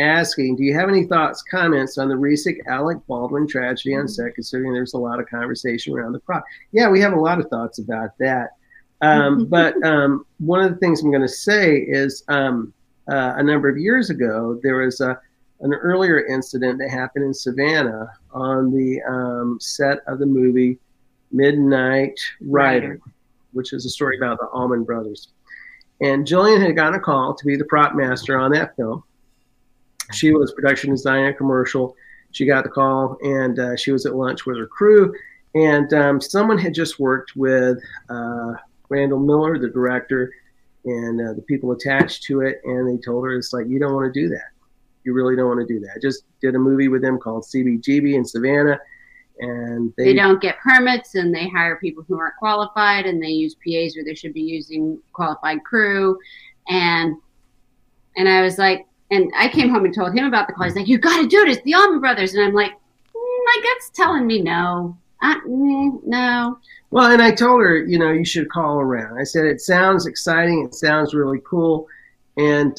asking, do you have any thoughts, comments on the recent Alec Baldwin tragedy on set, considering there's a lot of conversation around the prop? Yeah, we have a lot of thoughts about that. But one of the things I'm going to say is a number of years ago, there was an earlier incident that happened in Savannah on the set of the movie Midnight Rider, which is a story about the Allman Brothers. And Jillian had gotten a call to be the prop master on that film. She was production designer, commercial. She got the call, and she was at lunch with her crew. And someone had just worked with Randall Miller, the director, and the people attached to it, and they told her, it's like, you don't want to do that. You really don't want to do that. I just did a movie with them called CBGB in Savannah, and they don't get permits, and they hire people who aren't qualified, and they use PAs where they should be using qualified crew. And I was like, and I came home and told him about the call. He's like, you got to do it. It's the Allman Brothers. And I'm like, my gut's telling me no. No. Well, and I told her, you know, you should call around. I said, it sounds exciting. It sounds really cool. And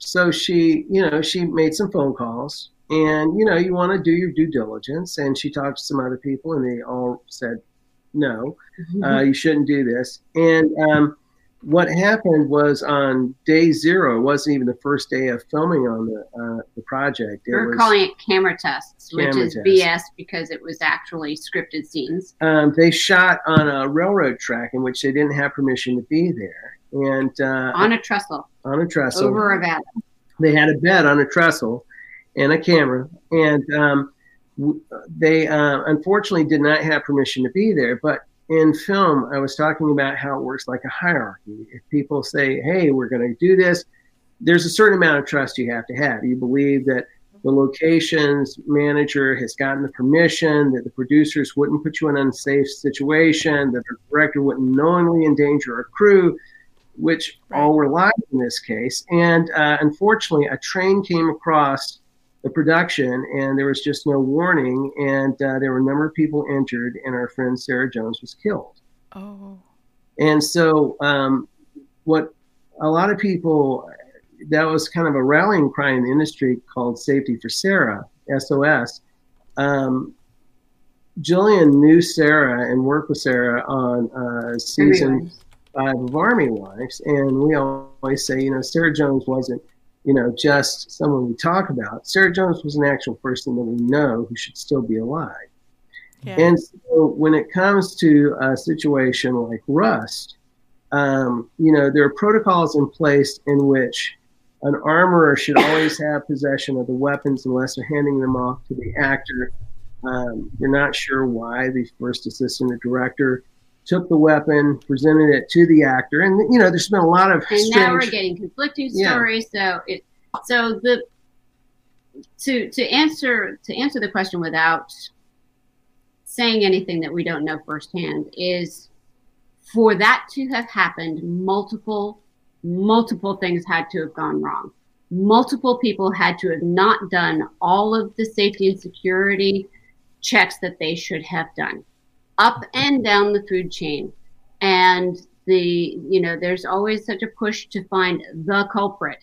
so she, you know, she made some phone calls. And, you know, you want to do your due diligence. And she talked to some other people, and they all said, no, you shouldn't do this. And what happened was on day zero, it wasn't even the first day of filming on the project. We're calling it camera tests, which is BS because it was actually scripted scenes. They shot on a railroad track in which they didn't have permission to be there. And on a trestle. On a trestle. Over a valley. They had a bed on a trestle and a camera. And they unfortunately did not have permission to be there. But in film, I was talking about how it works like a hierarchy. If people say, hey, we're going to do this, there's a certain amount of trust you have to have. You believe that the locations manager has gotten the permission, that the producers wouldn't put you in an unsafe situation, that the director wouldn't knowingly endanger a crew, which all were live in this case. And unfortunately, a train came across the production, and there was just no warning, and there were a number of people injured, and our friend Sarah Jones was killed. Oh. And so what a lot of people, that was kind of a rallying cry in the industry called Safety for Sarah, SOS. Jillian knew Sarah and worked with Sarah on Season 5 of Army Wives, and we always say, you know, Sarah Jones wasn't, you know, just someone we talk about. Sarah Jones was an actual person that we know who should still be alive. Yeah. And so when it comes to a situation like Rust, you know, there are protocols in place in which an armorer should always have possession of the weapons unless they're handing them off to the actor. You're not sure why the first assistant or director took the weapon, presented it to the actor, and you know there's been a lot of. And now we're getting conflicting stories. Yeah. So to answer the question without saying anything that we don't know firsthand is, for that to have happened, multiple things had to have gone wrong. Multiple people had to have not done all of the safety and security checks that they should have done, up and down the food chain. And there's always such a push to find the culprit.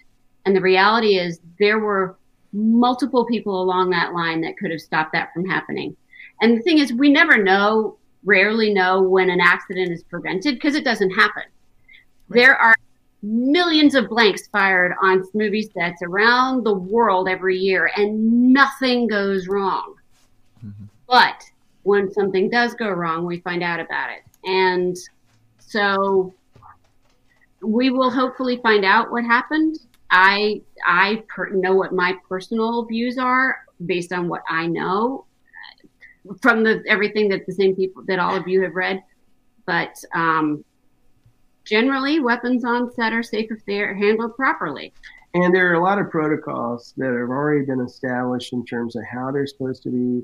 And the reality is there were multiple people along that line that could have stopped that from happening. And the thing is, we never know, rarely know when an accident is prevented because it doesn't happen. Right. There are millions of blanks fired on movie sets around the world every year and nothing goes wrong. Mm-hmm. But when something does go wrong, we find out about it. And so we will hopefully find out what happened. I know what my personal views are based on what I know from everything that the same people that all of you have read. But generally, weapons on set are safe if they're handled properly. And there are a lot of protocols that have already been established in terms of how they're supposed to be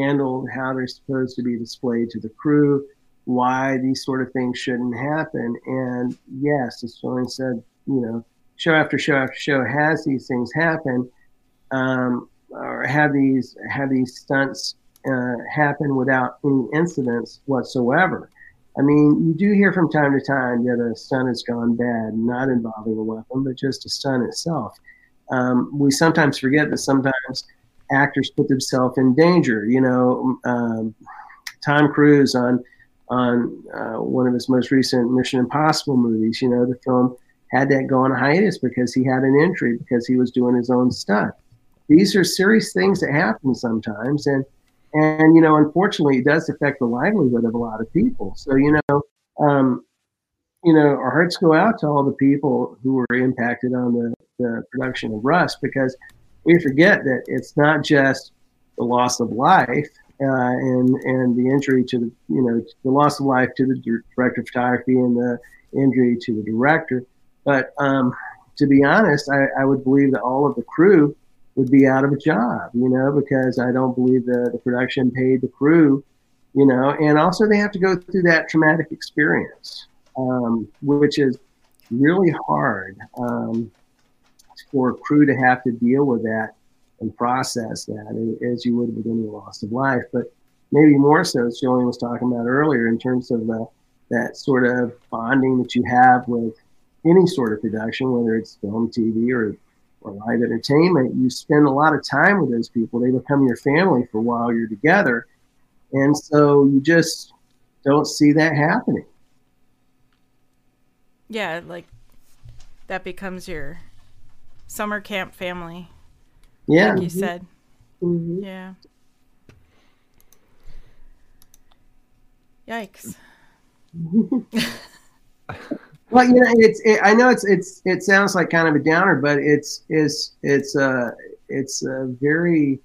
handled, how they're supposed to be displayed to the crew, why these sort of things shouldn't happen. And yes, as Jillian said, you know, show after show after show has these things happen, or have these stunts happen without any incidents whatsoever. I mean, you do hear from time to time that a stunt has gone bad, not involving a weapon, but just a stunt itself. We sometimes forget that sometimes actors put themselves in danger. You know, Tom Cruise on one of his most recent Mission Impossible movies, you know, the film had that go on a hiatus because he had an injury, because he was doing his own stunt. These are serious things that happen sometimes. And you know, unfortunately, it does affect the livelihood of a lot of people. So, our hearts go out to all the people who were impacted on the production of Rust, because we forget that it's not just the loss of life and the injury to the, you know, the loss of life to the director of photography and the injury to the director. But to be honest, I would believe that all of the crew would be out of a job, you know, because I don't believe the production paid the crew, you know, and also they have to go through that traumatic experience, which is really hard. For a crew to have to deal with that and process that as you would with any loss of life. But maybe more so, as Jillian was talking about earlier, in terms of that sort of bonding that you have with any sort of production, whether it's film, TV, or live entertainment. You spend a lot of time with those people. They become your family for a while you're together. And so you just don't see that happening. Yeah, like that becomes your summer camp family. Yeah. Like you said. Mm-hmm. Yeah. Yikes. Well, you know, I know it sounds like kind of a downer, but it's a very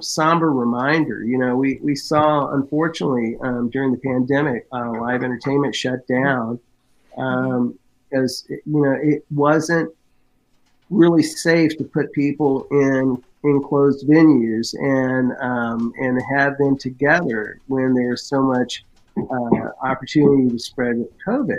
somber reminder. You know, we saw, unfortunately, during the pandemic, live entertainment shut down because it wasn't really safe to put people in enclosed venues and have them together when there's so much opportunity to spread with COVID.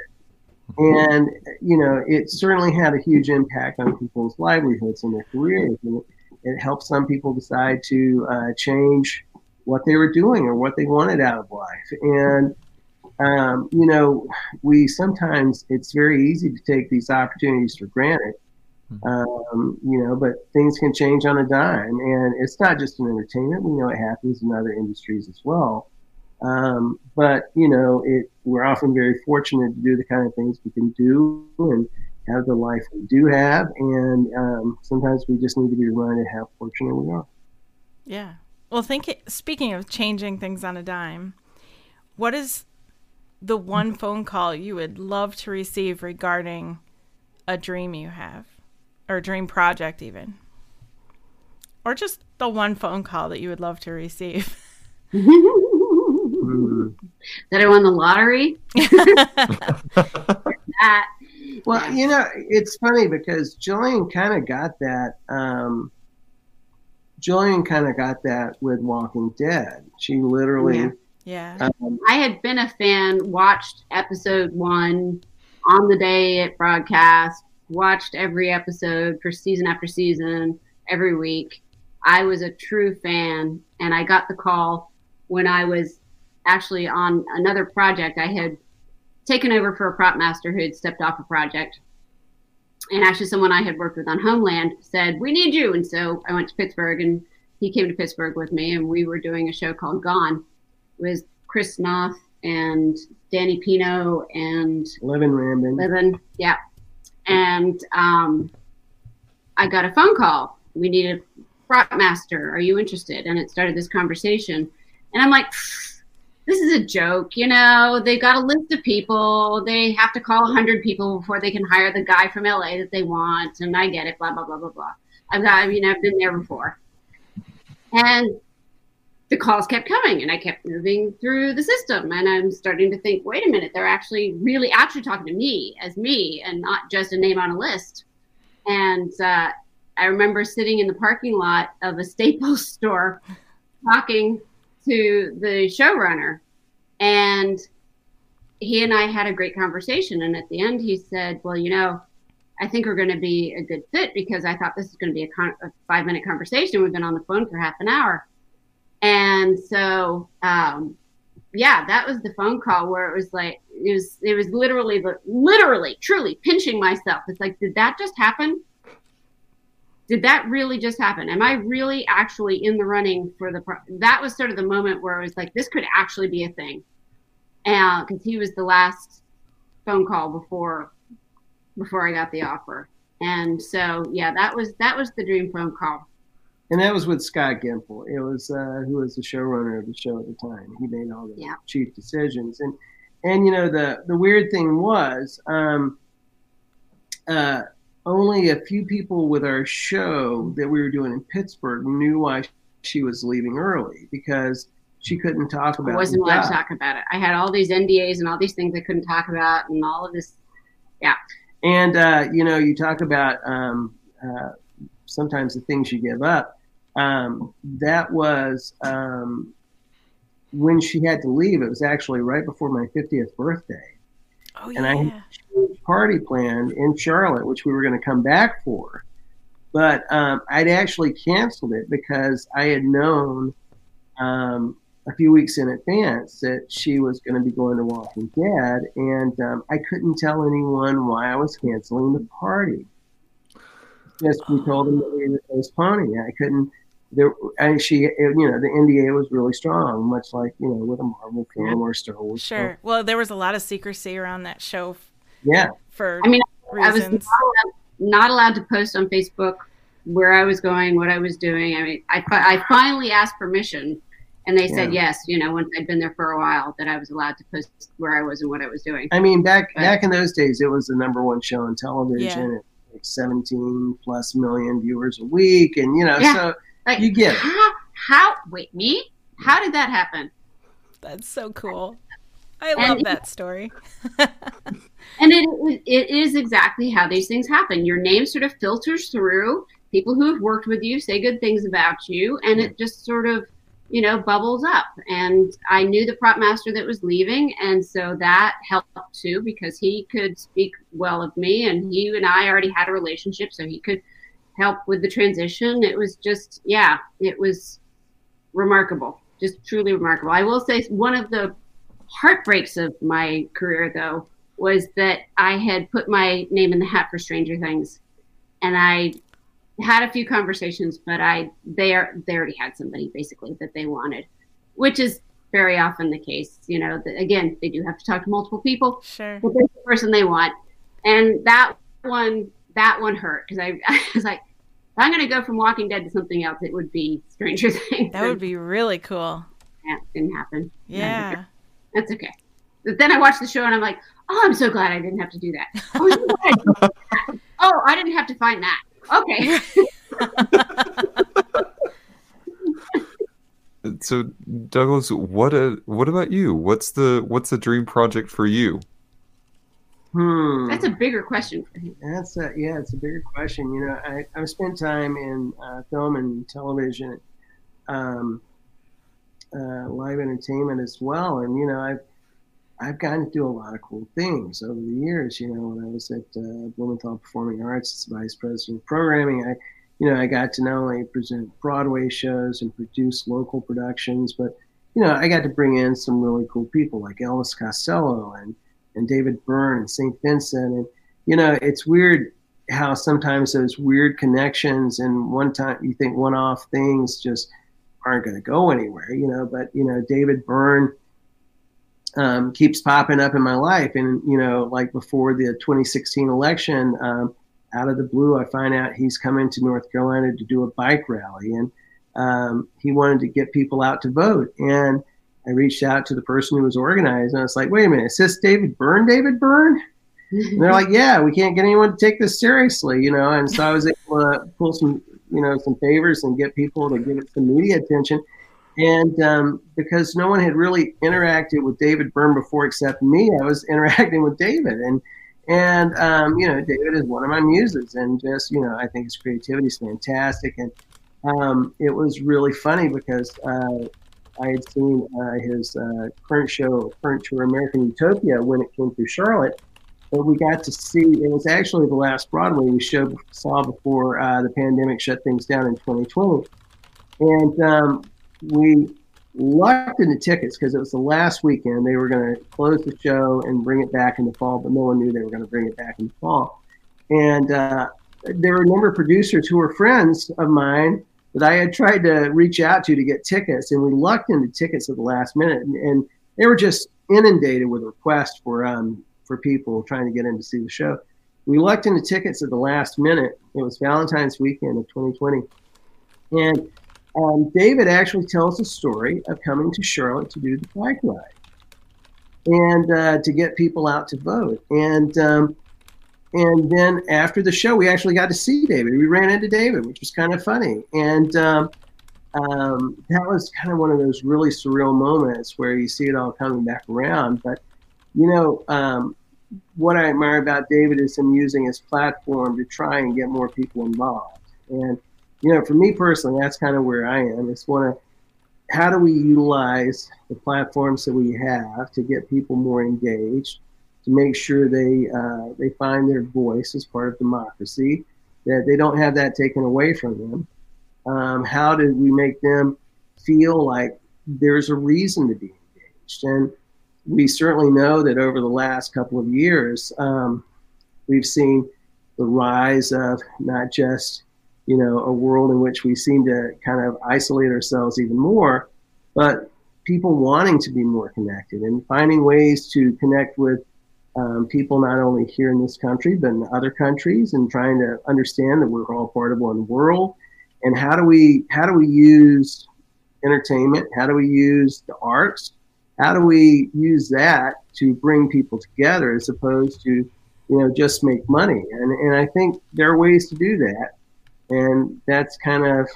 And, it certainly had a huge impact on people's livelihoods and their careers. And it helped some people decide to change what they were doing or what they wanted out of life. And, we sometimes, it's very easy to take these opportunities for granted, but things can change on a dime. And it's not just in entertainment. We know it happens in other industries as well. We're often very fortunate to do the kind of things we can do and have the life we do have. And sometimes we just need to be reminded how fortunate we are. Yeah. Well, speaking of changing things on a dime, what is the one phone call you would love to receive regarding a dream you have or a dream project even? Or just the one phone call that you would love to receive? That I won the lottery. Well, it's funny because Jillian kind of got that. Jillian kind of got that with Walking Dead. She literally, yeah. I had been a fan, watched episode 1 on the day it broadcast, watched every episode for season after season every week. I was a true fan, and I got the call when I was actually on another project. I had taken over for a prop master who had stepped off a project, and actually someone I had worked with on Homeland said, "We need you." And so I went to Pittsburgh, and he came to Pittsburgh with me, and we were doing a show called Gone with Chris Noth and Danny Pino and Levin Rambin. Yeah. And I got a phone call. "We need a prop master. Are you interested?" And it started this conversation, and I'm like, this is a joke, they've got a list of people. They have to call 100 people before they can hire the guy from LA that they want. And I get it, blah, blah, blah, blah, blah. I've been there before. And the calls kept coming, and I kept moving through the system. And I'm starting to think, wait a minute, they're actually talking to me as me and not just a name on a list. And I remember sitting in the parking lot of a Staples store talking to the showrunner, and he and I had a great conversation. And at the end he said, "Well, I think we're going to be a good fit because I thought this is going to be a 5-minute conversation. We've been on the phone for half an hour." And so, that was the phone call where it was like, it was literally, truly pinching myself. It's like, did that just happen? Did that really just happen? Am I really actually in the running for the That was sort of the moment where I was like, this could actually be a thing. And because he was the last phone call before I got the offer. And so, yeah, that was the dream phone call. And that was with Scott Gimple. It was who was the showrunner of the show at the time. He made all the chief decisions. And the weird thing was, only a few people with our show that we were doing in Pittsburgh knew why she was leaving early, because she couldn't talk about it. I wasn't allowed to talk about it. I had all these NDAs and all these things I couldn't talk about and all of this. Yeah. And, you talk about sometimes the things you give up. That was when she had to leave. It was actually right before my 50th birthday. Oh, yeah. And I had a party planned in Charlotte, which we were going to come back for. But I'd actually canceled it because I had known a few weeks in advance that she was going to be going to Walking Dead. And I couldn't tell anyone why I was canceling the party. Just we told them that we were postponing it. I couldn't. The NDA was really strong, much like, with a Marvel film or Star Wars. Sure. Film. Well, there was a lot of secrecy around that show Yeah. For I mean, reasons. I was not allowed to post on Facebook where I was going, what I was doing. I mean, I finally asked permission, and they said yes. You know, once I'd been there for a while, that I was allowed to post where I was and what I was doing. I mean, back in those days, it was the #1 show on television, and like 17+ million viewers a week, and you know, so like, you get it. How? Wait, me? How did that happen? That's so cool. I love that story. And it is exactly how these things happen. Your name sort of filters through. People who have worked with you say good things about you, and it just sort of, you know, bubbles up. And I knew the prop master that was leaving, and so that helped too, because he could speak well of me, and he and I already had a relationship, so he could help with the transition. It was just, it was remarkable, just truly remarkable. I will say one of the heartbreaks of my career, though, was that I had put my name in the hat for Stranger Things, and I had a few conversations, but they already had somebody basically that they wanted, which is very often the case. You know, again, they do have to talk to multiple people, sure, but there's the person they want. And that one hurt, because I was like, if I'm going to go from Walking Dead to something else, it would be Stranger Things. That would be really cool. That didn't happen. Yeah. That's okay. But then I watched the show and I'm like, oh, I'm so glad I didn't have to do that. Oh, I didn't have to do that. Oh, I didn't have to find that. Okay. So, Douglas, what about you? What's the dream project for you? That's a bigger question for you. It's a bigger question. You know, I've spent time in film and television, live entertainment as well, and you know, I've gotten to do a lot of cool things over the years. You know, when I was at Blumenthal Performing Arts as Vice President of Programming, I got to not only present Broadway shows and produce local productions, but, you know, I got to bring in some really cool people like Elvis Costello and David Byrne and St. Vincent. And, you know, it's weird how sometimes those weird connections and one time you think one-off things just aren't going to go anywhere, you know, but, you know, David Byrne keeps popping up in my life. And, you know, like before the 2016 election, out of the blue, I find out he's coming to North Carolina to do a bike rally. And he wanted to get people out to vote. And I reached out to the person who was organized. And I was like, wait a minute, is this David Byrne, David Byrne? And they're like, yeah, we can't get anyone to take this seriously, you know. And so I was able to pull some, you know, some favors and get people to give it some media attention. And because no one had really interacted with David Byrne before except me, I was interacting with David. And you know, David is one of my muses. And just, you know, I think his creativity is fantastic. And it was really funny because I had seen his current tour, American Utopia, when it came through Charlotte. And we got to see, it was actually the last Broadway we saw before the pandemic shut things down in 2020. And we lucked into tickets because it was the last weekend. They were going to close the show and bring it back in the fall, but no one knew they were going to bring it back in the fall. And there were a number of producers who were friends of mine that I had tried to reach out to get tickets, and we lucked into tickets at the last minute. And they were just inundated with requests for people trying to get in to see the show. We lucked into tickets at the last minute. It was Valentine's weekend of 2020. And David actually tells the story of coming to Charlotte to do the bike ride and to get people out to vote. And then after the show, we actually got to see David. We ran into David, which was kind of funny. And that was kind of one of those really surreal moments where you see it all coming back around. But, you know, what I admire about David is him using his platform to try and get more people involved. And, you know, for me personally, that's kind of where I am. It's how do we utilize the platforms that we have to get people more engaged, to make sure they find their voice as part of democracy, that they don't have that taken away from them. How do we make them feel like there's a reason to be engaged? And we certainly know that over the last couple of years, we've seen the rise of not just, you know, a world in which we seem to kind of isolate ourselves even more, but people wanting to be more connected and finding ways to connect with people not only here in this country, but in other countries, and trying to understand that we're all part of one world. And how do we use entertainment? How do we use the arts? How do we use that to bring people together as opposed to, just make money? And I think there are ways to do that. And that's kind of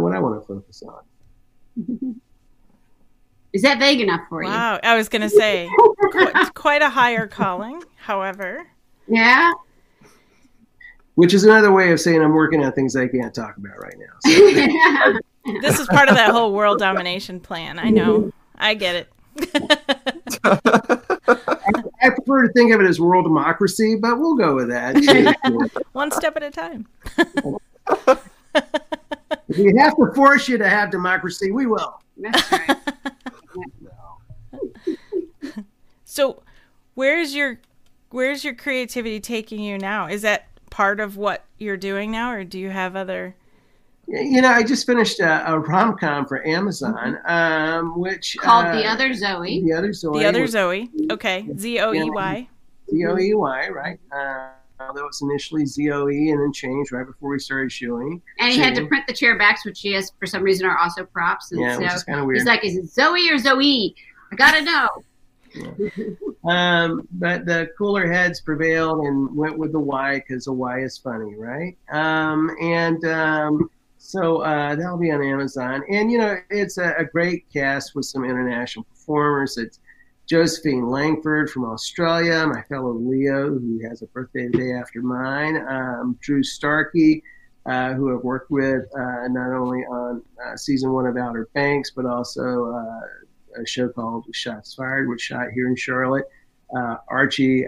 what I want to focus on. Is that vague enough for you? Wow, I was going to say, quite a higher calling, however. Yeah. Which is another way of saying I'm working on things I can't talk about right now. So. This is part of that whole world domination plan. I know. I get it. I prefer to think of it as world democracy, but we'll go with that. One step at a time. If we have to force you to have democracy, we will. That's right. So where's your creativity taking you now? Is that part of what you're doing now, or do you have other... I just finished a rom-com for Amazon, which... Called The Other Zoe. The Other Zoe. The Other Zoe. Okay. Zoey. Zoey, right. Although it's initially Zoe and then changed right before we started shooting. And he had to print the chair backs, which he has, for some reason, are also props. And yeah, so which is kind of weird. He's like, is it Zoe or Zoe? I gotta know. Yeah. But the cooler heads prevailed and went with the Y, because the Y is funny, right? So that'll be on Amazon. And, it's a great cast with some international performers. It's Josephine Langford from Australia, my fellow Leo, who has a birthday the day after mine, Drew Starkey, who I've worked with not only on Season 1 of Outer Banks, but also a show called Shots Fired, which shot here in Charlotte. Archie,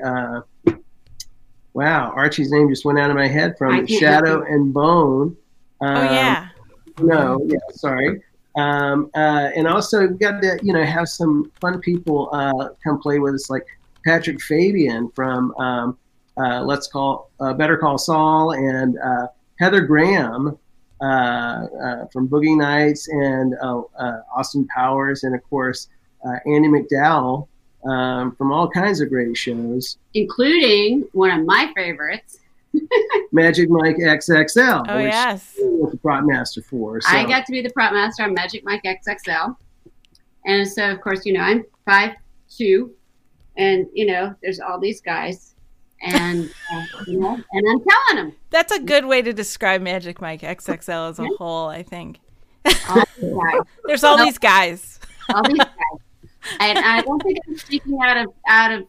Archie's name just went out of my head from Shadow and Bone. And also we've got to, have some fun people come play with us, like Patrick Fabian from Better Call Saul, and Heather Graham from Boogie Nights, and Austin Powers, and of course Andy McDowell from all kinds of great shows, including one of my favorites, Magic Mike XXL. Oh, which yes. I was the prop master for. So. I got to be the prop master on Magic Mike XXL. And so, of course, I'm 5'2", and, there's all these guys. And, and I'm telling them. That's a good way to describe Magic Mike XXL as a whole, I think. All these guys. There's all these guys. All these guys. And I don't think I'm speaking out of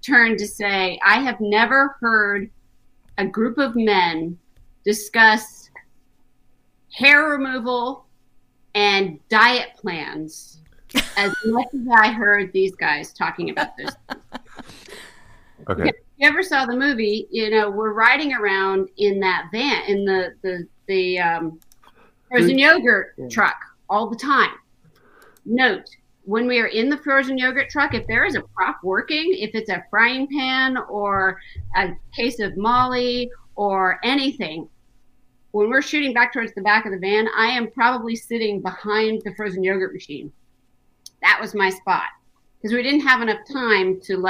turn to say I have never heard a group of men discuss hair removal and diet plans as much as I heard these guys talking about this. Okay. If you ever saw the movie, we're riding around in that van, in the frozen yogurt truck all the time. Note, when we are in the frozen yogurt truck, if there is a prop working, if it's a frying pan or a case of Molly or anything, when we're shooting back towards the back of the van, I am probably sitting behind the frozen yogurt machine. That was my spot, because we didn't have enough time to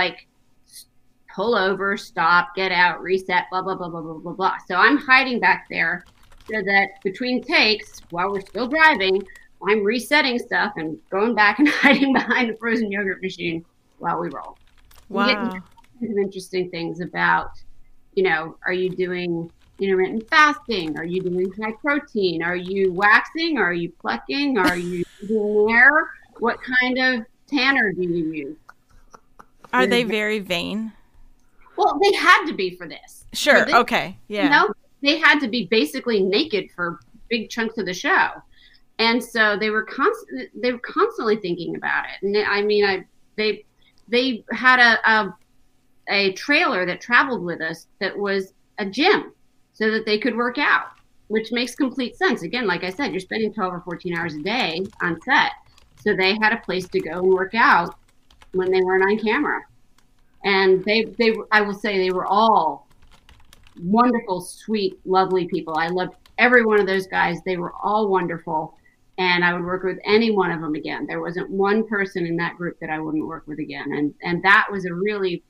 pull over, stop, get out, reset, blah, blah, blah, blah, blah, blah, blah. So I'm hiding back there so that between takes, while we're still driving, I'm resetting stuff and going back and hiding behind the frozen yogurt machine while we roll. Wow. You get some interesting things about, are you doing intermittent fasting? Are you doing high protein? Are you waxing? Are you plucking? Are you doing hair? What kind of tanner do you use? Are they very vain? Well, they had to be for this. Sure. Okay. Yeah. They had to be basically naked for big chunks of the show. And so they were constantly thinking about it. And they had a trailer that traveled with us that was a gym so that they could work out, which makes complete sense. Again, like I said, you're spending 12 or 14 hours a day on set. So they had a place to go and work out when they weren't on camera. And they were all wonderful, sweet, lovely people. I loved every one of those guys. They were all wonderful. and I would work with any one of them again. There wasn't one person in that group that I wouldn't work with again. And that was a really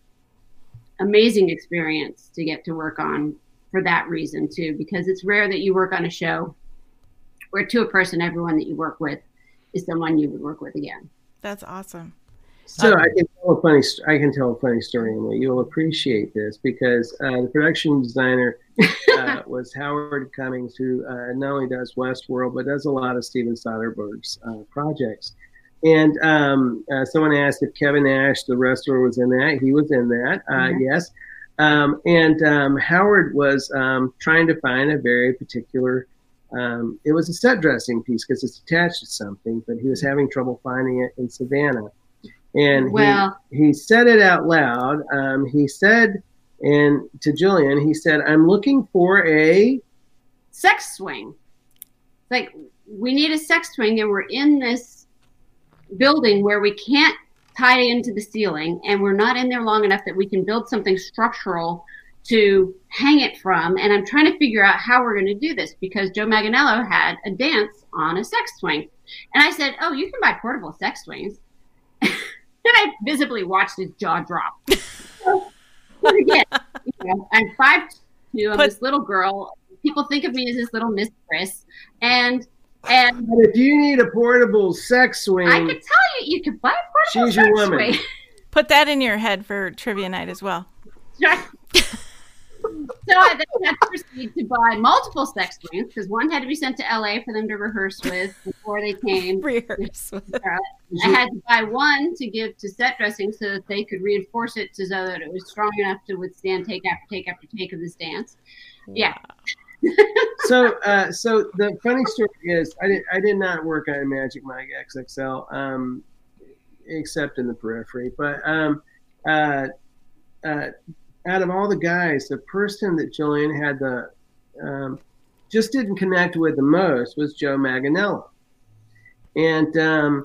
amazing experience to get to work on for that reason too, because it's rare that you work on a show where to a person, everyone that you work with is someone you would work with again. That's awesome. So I can tell a funny story, and you'll appreciate this, because the production designer was Howard Cummings, who not only does Westworld, but does a lot of Steven Soderbergh's projects. And someone asked if Kevin Nash, the wrestler, was in that. He was in that, yes. Howard was trying to find a very particular it was a set dressing piece because it's attached to something, but he was having trouble finding it in Savannah. And he said it out loud. He said, and to Jillian, he said, "I'm looking for a sex swing. Like, we need a sex swing, and we're in this building where we can't tie into the ceiling, and we're not in there long enough that we can build something structural to hang it from. And I'm trying to figure out how we're going to do this, because Joe Manganiello had a dance on a sex swing." And I said, "Oh, you can buy portable sex swings." And I visibly watched his jaw drop. But again, I'm 5'2", I'm this little girl. People think of me as this little mistress. And if you need a portable sex swing, I could tell you could buy a portable sex woman. Swing. Put that in your head for trivia night as well. So I then proceeded to buy multiple sex swings, because one had to be sent to LA for them to rehearse with before they came. I had to buy one to give to set dressing so that they could reinforce it so that it was strong enough to withstand take after take after take of this dance. Yeah. Wow. So the funny story is I did not work on Magic Mike XXL except in the periphery, but out of all the guys, the person that Jillian had the just didn't connect with the most was Joe Manganiello. And,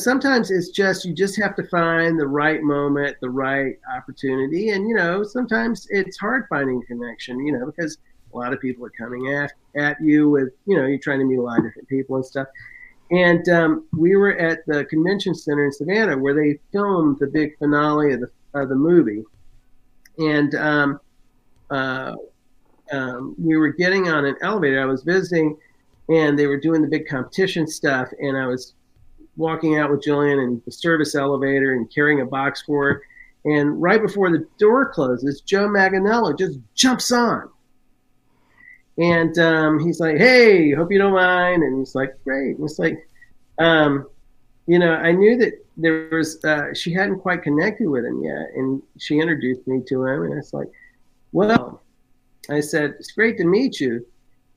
sometimes it's just, you just have to find the right moment, the right opportunity. And, sometimes it's hard finding connection, because a lot of people are coming at you with, you're trying to meet a lot of different people and stuff. And we were at the convention center in Savannah where they filmed the big finale of the movie. And we were getting on an elevator. I was visiting, and they were doing the big competition stuff. And I was walking out with Jillian in the service elevator and carrying a box for her. And right before the door closes, Joe Manganiello just jumps on. And he's like, "Hey, hope you don't mind." And he's like, "Great." And it's like, I knew that there was, she hadn't quite connected with him yet. And she introduced me to him. And I was like, "Well," I said, "it's great to meet you.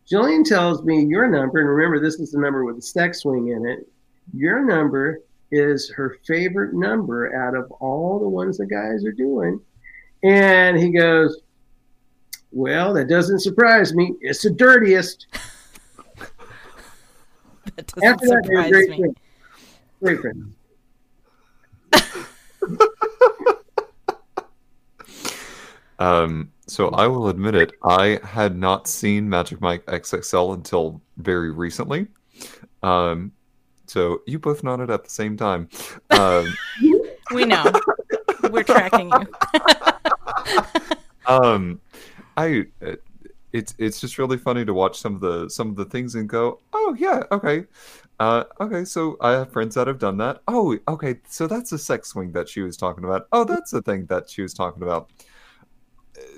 Jillian tells me your number," and remember, this is the number with the sex swing in it. "Your number is her favorite number out of all the ones the guys are doing." And he goes, "Well, that doesn't surprise me. It's the dirtiest." That doesn't After that, surprise a great me. Thing. Great friend. So I will admit it, I had not seen Magic Mike XXL until very recently. So you both nodded at the same time. We know. We're tracking you. It's just really funny to watch some of the things and go, "Oh yeah, okay. Okay, so I have friends that have done that. Oh, okay, so that's a sex swing that she was talking about. Oh, that's the thing that she was talking about."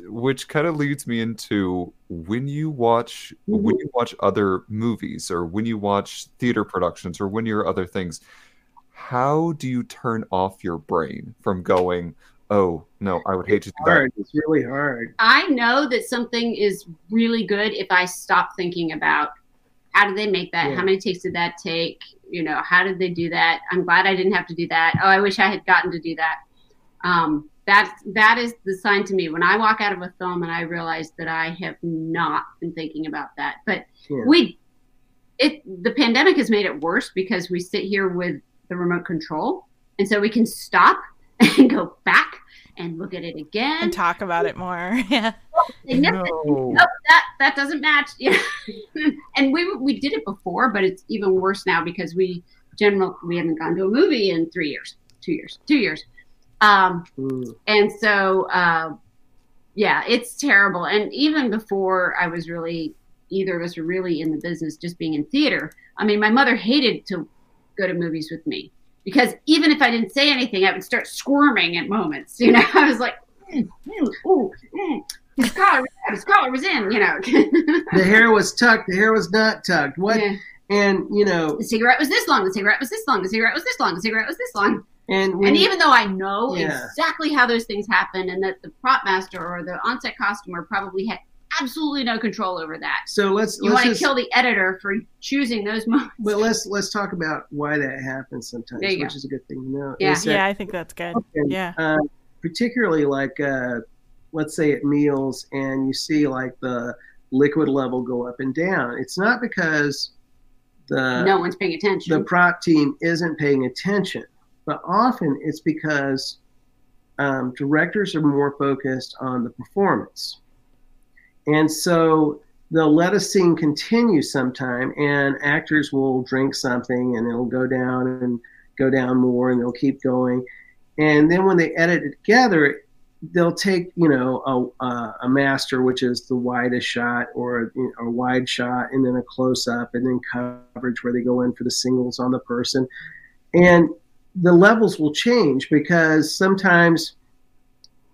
Which kind of leads me into when you watch other movies, or when you watch theater productions, or when you're other things, how do you turn off your brain from going, "Oh no, I would hate to do that." It's really hard. I know that something is really good if I stop thinking about, how did they make that? Yeah. How many takes did that take? How did they do that? I'm glad I didn't have to do that. Oh, I wish I had gotten to do that. That is the sign to me. When I walk out of a film and I realize that I have not been thinking about that. But yeah. The pandemic has made it worse, because we sit here with the remote control. And so we can stop and go back and look at it again. And talk about it more. Yeah. Oh, that doesn't match. Yeah. and we did it before, but it's even worse now because we haven't gone to a movie in 3 years, 2 years. And so, yeah, it's terrible. And even before I was really, either of us were really in the business, just being in theater. I mean, my mother hated to go to movies with me because even if I didn't say anything, I would start squirming at moments. You know, I was like, the scholar was in, you know. The hair was tucked, the hair was not tucked. What? Yeah. And, you know. The cigarette was this long, the cigarette was this long, the cigarette was this long, the cigarette was this long. And even though I know exactly how those things happen and that the prop master or the on-set costumer probably had absolutely no control over that. So let's kill the editor for choosing those moments. But let's talk about why that happens sometimes, which is a good thing to know. Yeah, I think that's good. Okay. Yeah. Particularly like, let's say at meals and you see like the liquid level go up and down. It's not because no one's paying attention. The prop team isn't paying attention. But often it's because directors are more focused on the performance. And so they'll let a scene continue sometime and actors will drink something and it'll go down more and they'll keep going. And then when they edit it together, they'll take, you know, a master, which is the widest shot or a wide shot and then a close up and then coverage where they go in for the singles on the person. And the levels will change because sometimes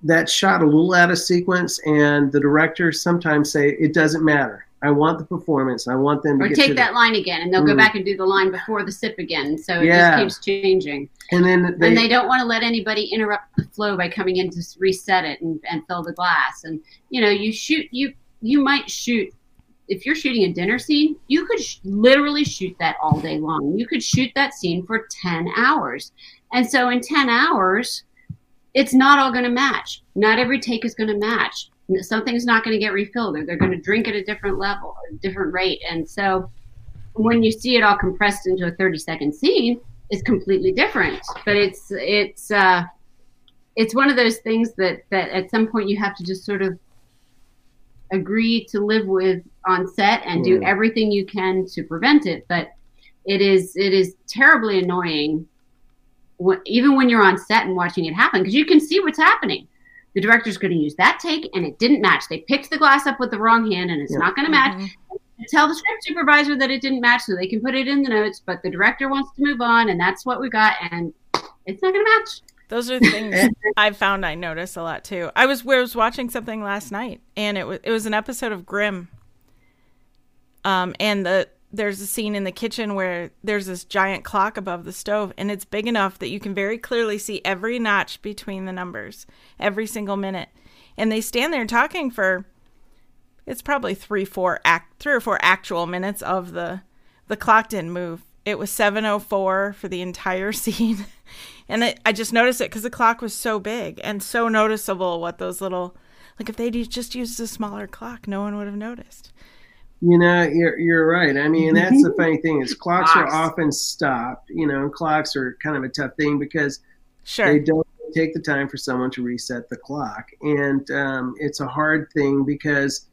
that's shot a little out of sequence and the directors sometimes say, it doesn't matter. I want the performance. I want them to take that line again and they'll go back and do the line before the sip again. So it just keeps changing. And then they don't want to let anybody interrupt the flow by coming in to reset it and fill the glass. And, you know, you might shoot, if you're shooting a dinner scene, you could literally shoot that all day long. You could shoot that scene for 10 hours. And so in 10 hours, it's not all going to match. Not every take is going to match. Something's not going to get refilled or they're going to drink at a different level, a different rate. And so when you see it all compressed into a 30-second scene, it's completely different. But it's one of those things that at some point you have to just sort of agree to live with on set and do everything you can to prevent it. But it is terribly annoying, even when you're on set and watching it happen, because you can see what's happening. The director's going to use that take, and it didn't match. They picked the glass up with the wrong hand, and it's not going to match. Tell the script supervisor that it didn't match so they can put it in the notes, but the director wants to move on, and that's what we got, and it's not going to match. Those are things I notice a lot too. I was watching something last night, and it was an episode of Grimm. And there's a scene in the kitchen where there's this giant clock above the stove, and it's big enough that you can very clearly see every notch between the numbers, every single minute. And they stand there talking for it's probably three or four actual minutes of the clock didn't move. It was 7:04 for the entire scene. And I just noticed it because the clock was so big and so noticeable what those little, like if they'd just used a smaller clock, no one would have noticed. You know, you're right. I mean, that's the funny thing is clocks are often stopped, you know, and clocks are kind of a tough thing because they don't take the time for someone to reset the clock. And it's a hard thing because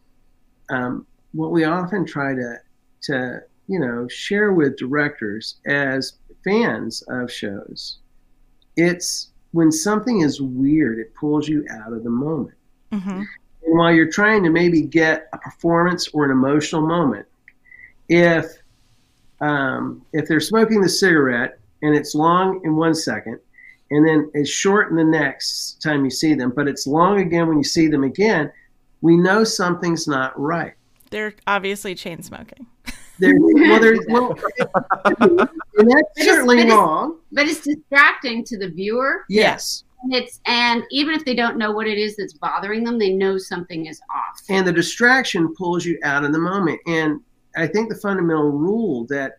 what we often try to, you know, share with directors as fans of shows, it's when something is weird, it pulls you out of the moment. Mm-hmm. And while you're trying to maybe get a performance or an emotional moment, if they're smoking the cigarette and it's long in 1 second and then it's short in the next time you see them, but it's long again when you see them again, we know something's not right. They're obviously chain smoking. And that's certainly wrong. But it's distracting to the viewer. Yes. And even if they don't know what it is that's bothering them, they know something is off. And the distraction pulls you out of the moment. And I think the fundamental rule that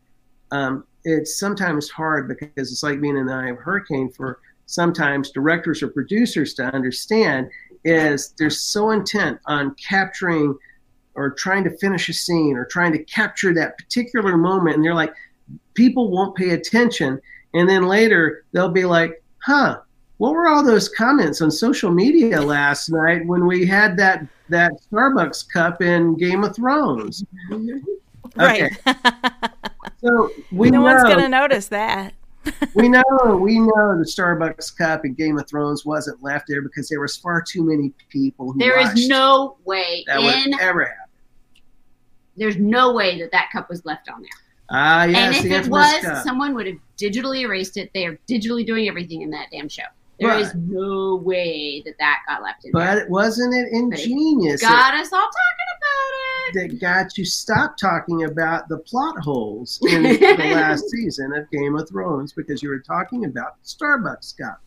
it's sometimes hard because it's like being in the eye of a hurricane for sometimes directors or producers to understand is they're so intent on capturing or trying to finish a scene or trying to capture that particular moment. And they're like, people won't pay attention. And then later they'll be like, huh, what were all those comments on social media last night when we had that Starbucks cup in Game of Thrones? Right. Okay. So we know. No one's going to notice that. We know the Starbucks cup in Game of Thrones wasn't left there because there was far too many people who there watched. Is no way that would ever happen. There's no way that cup was left on there. Yes, and if it was, cup. Someone would have digitally erased it. They are digitally doing everything in that damn show. There is no way that got left in there. But wasn't it ingenious? It got us all talking about it. That got you stopped talking about the plot holes in the last season of Game of Thrones because you were talking about Starbucks Cup.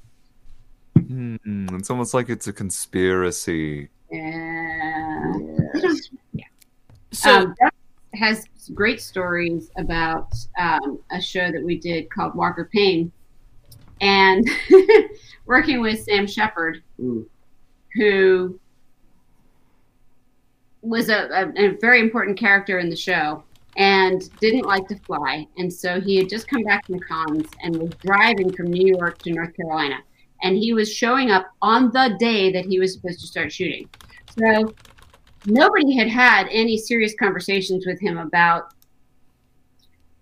Mm-hmm. It's almost like it's a conspiracy. Yeah. So that has great stories about a show that we did called Walker Payne. And working with Sam Shepard, who was a very important character in the show and didn't like to fly. And so he had just come back from the cons and was driving from New York to North Carolina. And he was showing up on the day that he was supposed to start shooting. So nobody had any serious conversations with him about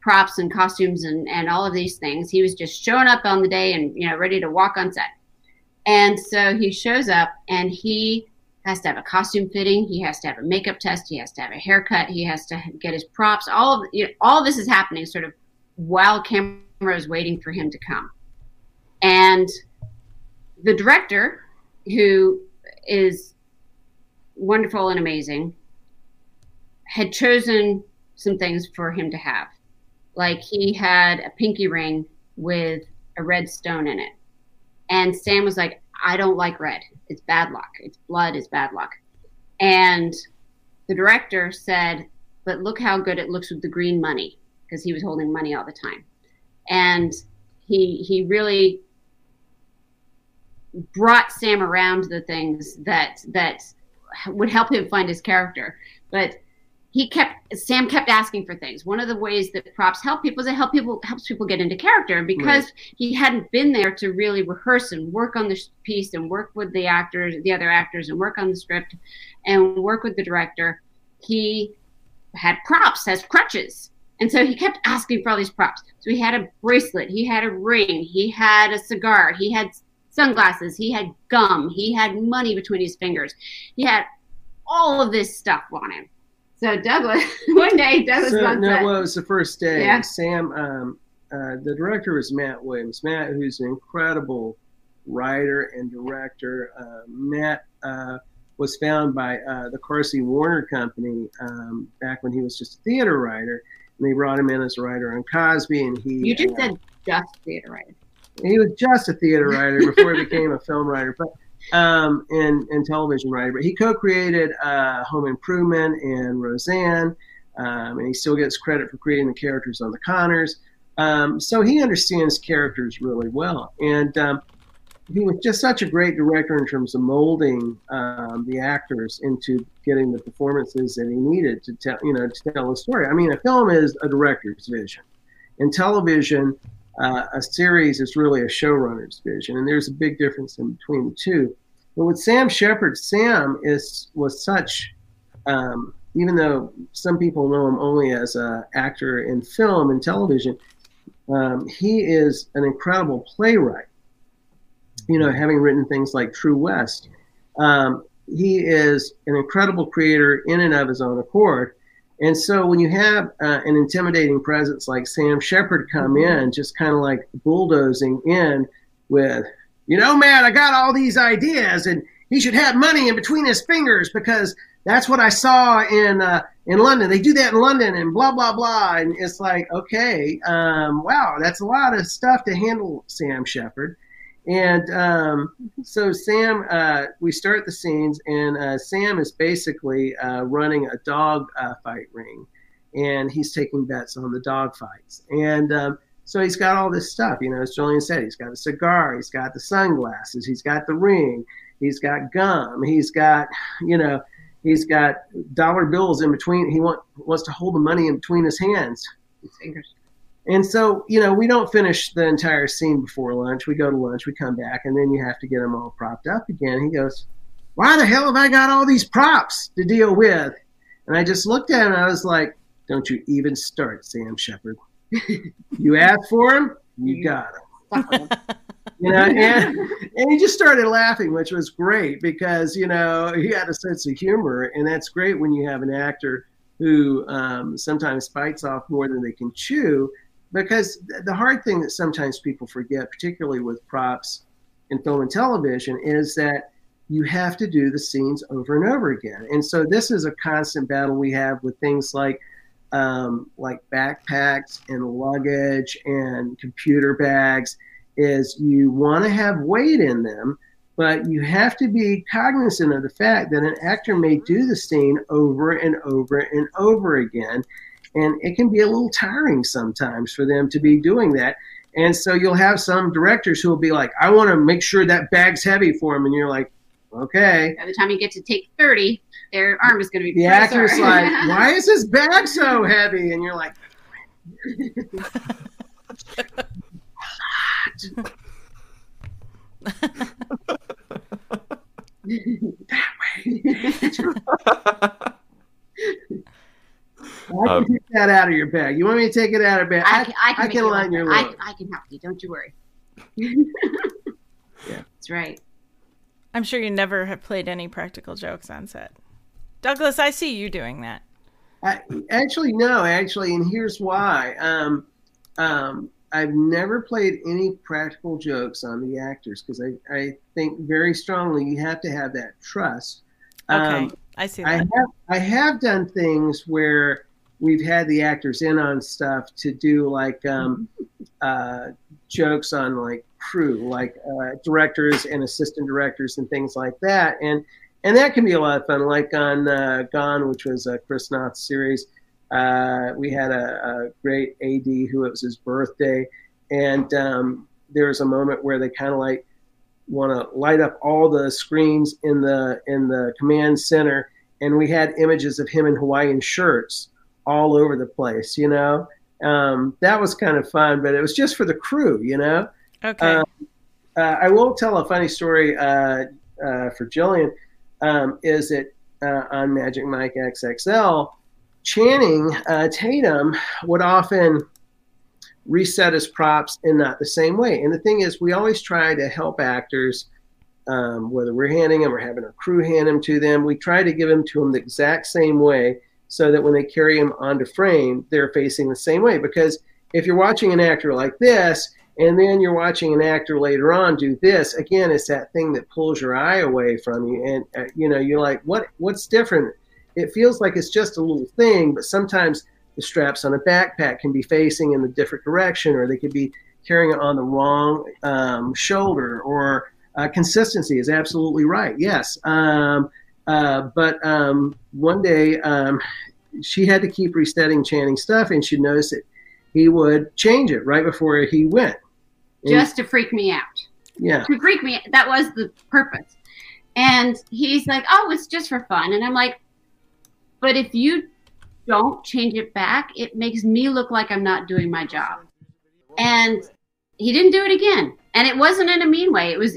props and costumes and all of these things. He was just showing up on the day and, ready to walk on set. And so he shows up and he has to have a costume fitting. He has to have a makeup test. He has to have a haircut. He has to get his props. All this is happening sort of while camera is waiting for him to come. And the director, who is wonderful and amazing, had chosen some things for him to have. Like, he had a pinky ring with a red stone in it. And Sam was like, I don't like red. It's bad luck. It's blood is bad luck. And the director said, but look how good it looks with the green money, because he was holding money all the time. And he really brought Sam around the things that would help him find his character. But Sam kept asking for things. One of the ways that props help people is it helps people get into character. And because he hadn't been there to really rehearse and work on the piece and work with the actors, the other actors, and work on the script and work with the director, he had props as crutches. And so he kept asking for all these props. So he had a bracelet, he had a ring, he had a cigar, he had sunglasses, he had gum, he had money between his fingers. He had all of this stuff on him. So Douglas, one day Douglas was it was the first day. Yeah. Sam, the director was Matt Williams. Matt, who's an incredible writer and director. Matt was found by the Carsey Warner Company back when he was just a theater writer, and they brought him in as a writer on Cosby. And he said just theater writer. He was just a theater writer before he became a film writer, but. And television writer, but he co-created Home Improvement and Roseanne, and he still gets credit for creating the characters on The Conners. So he understands characters really well, and he was just such a great director in terms of molding the actors into getting the performances that he needed to tell a story. I mean, a film is a director's vision, and television. A series is really a showrunner's vision, and there's a big difference in between the two. But with Sam Shepard, Sam was such, even though some people know him only as an actor in film and television, he is an incredible playwright. Having written things like True West, he is an incredible creator in and of his own accord. And so when you have an intimidating presence like Sam Shepard come in, just kind of like bulldozing in with, man, I got all these ideas, and he should have money in between his fingers because that's what I saw in London. They do that in London and blah, blah, blah. And it's like, okay, wow, that's a lot of stuff to handle, Sam Shepard. And so Sam, we start the scenes, and Sam is basically running a dog fight ring, and he's taking bets on the dog fights. And so he's got all this stuff, as Jillian said, he's got a cigar, he's got the sunglasses, he's got the ring, he's got gum, he's got, he's got dollar bills in between. He wants to hold the money in between his hands. And so, we don't finish the entire scene before lunch. We go to lunch, we come back, and then you have to get them all propped up again. He goes, why the hell have I got all these props to deal with? And I just looked at him, and I was like, Don't you even start, Sam Shepard. You asked for him, you got him. You know, and he just started laughing, which was great because, you know, he had a sense of humor. And that's great when you have an actor who sometimes bites off more than they can chew, because the hard thing that sometimes people forget, particularly with props in film and television, is that you have to do the scenes over and over again. And so this is a constant battle we have with things like backpacks and luggage and computer bags, is you want to have weight in them, but you have to be cognizant of the fact that an actor may do the scene over and over and over again. And it can be a little tiring sometimes for them to be doing that. And so you'll have some directors who will be like, I want to make sure that bag's heavy for him. And you're like, okay. By the time you get to take 30, their arm is going to be. The actor's like, why is this bag so heavy? And you're like, that way. I can take that out of your bag. You want me to take it out of your bag? I can line your load. I can help you. Don't you worry. Yeah, that's right. I'm sure you never have played any practical jokes on set. Douglas, I see you doing that. Actually, no. And here's why. I've never played any practical jokes on the actors because I think very strongly you have to have that trust. Okay, I see that. I have done things where we've had the actors in on stuff to do like jokes on like crew, like directors and assistant directors and things like that. And that can be a lot of fun, like on Gone, which was a Chris Noth series. We had a great AD who, it was his birthday, and there was a moment where they kind of like want to light up all the screens in the command center, and we had images of him in Hawaiian shirts all over the place. You know, that was kind of fun, but it was just for the crew. You know, okay. I will tell a funny story for Jillian. Is it on Magic Mike XXL? Channing Tatum would often reset his props in not the same way. And the thing is, we always try to help actors, whether we're handing them or having our crew hand them to them, we try to give them to them the exact same way so that when they carry them onto frame, they're facing the same way. Because if you're watching an actor like this, and then you're watching an actor later on do this, again, it's that thing that pulls your eye away from you. And, you know, you're like, what's different? It feels like it's just a little thing, but sometimes the straps on a backpack can be facing in a different direction, or they could be carrying it on the wrong shoulder, or consistency is absolutely right. Yes. But one day she had to keep resetting Channing's stuff, and she noticed that he would change it right before he went. And just to freak me out. Yeah. To freak me out. That was the purpose. And he's like, oh, it's just for fun. And I'm like, but if you don't change it back, it makes me look like I'm not doing my job. And he didn't do it again. And it wasn't in a mean way. It was,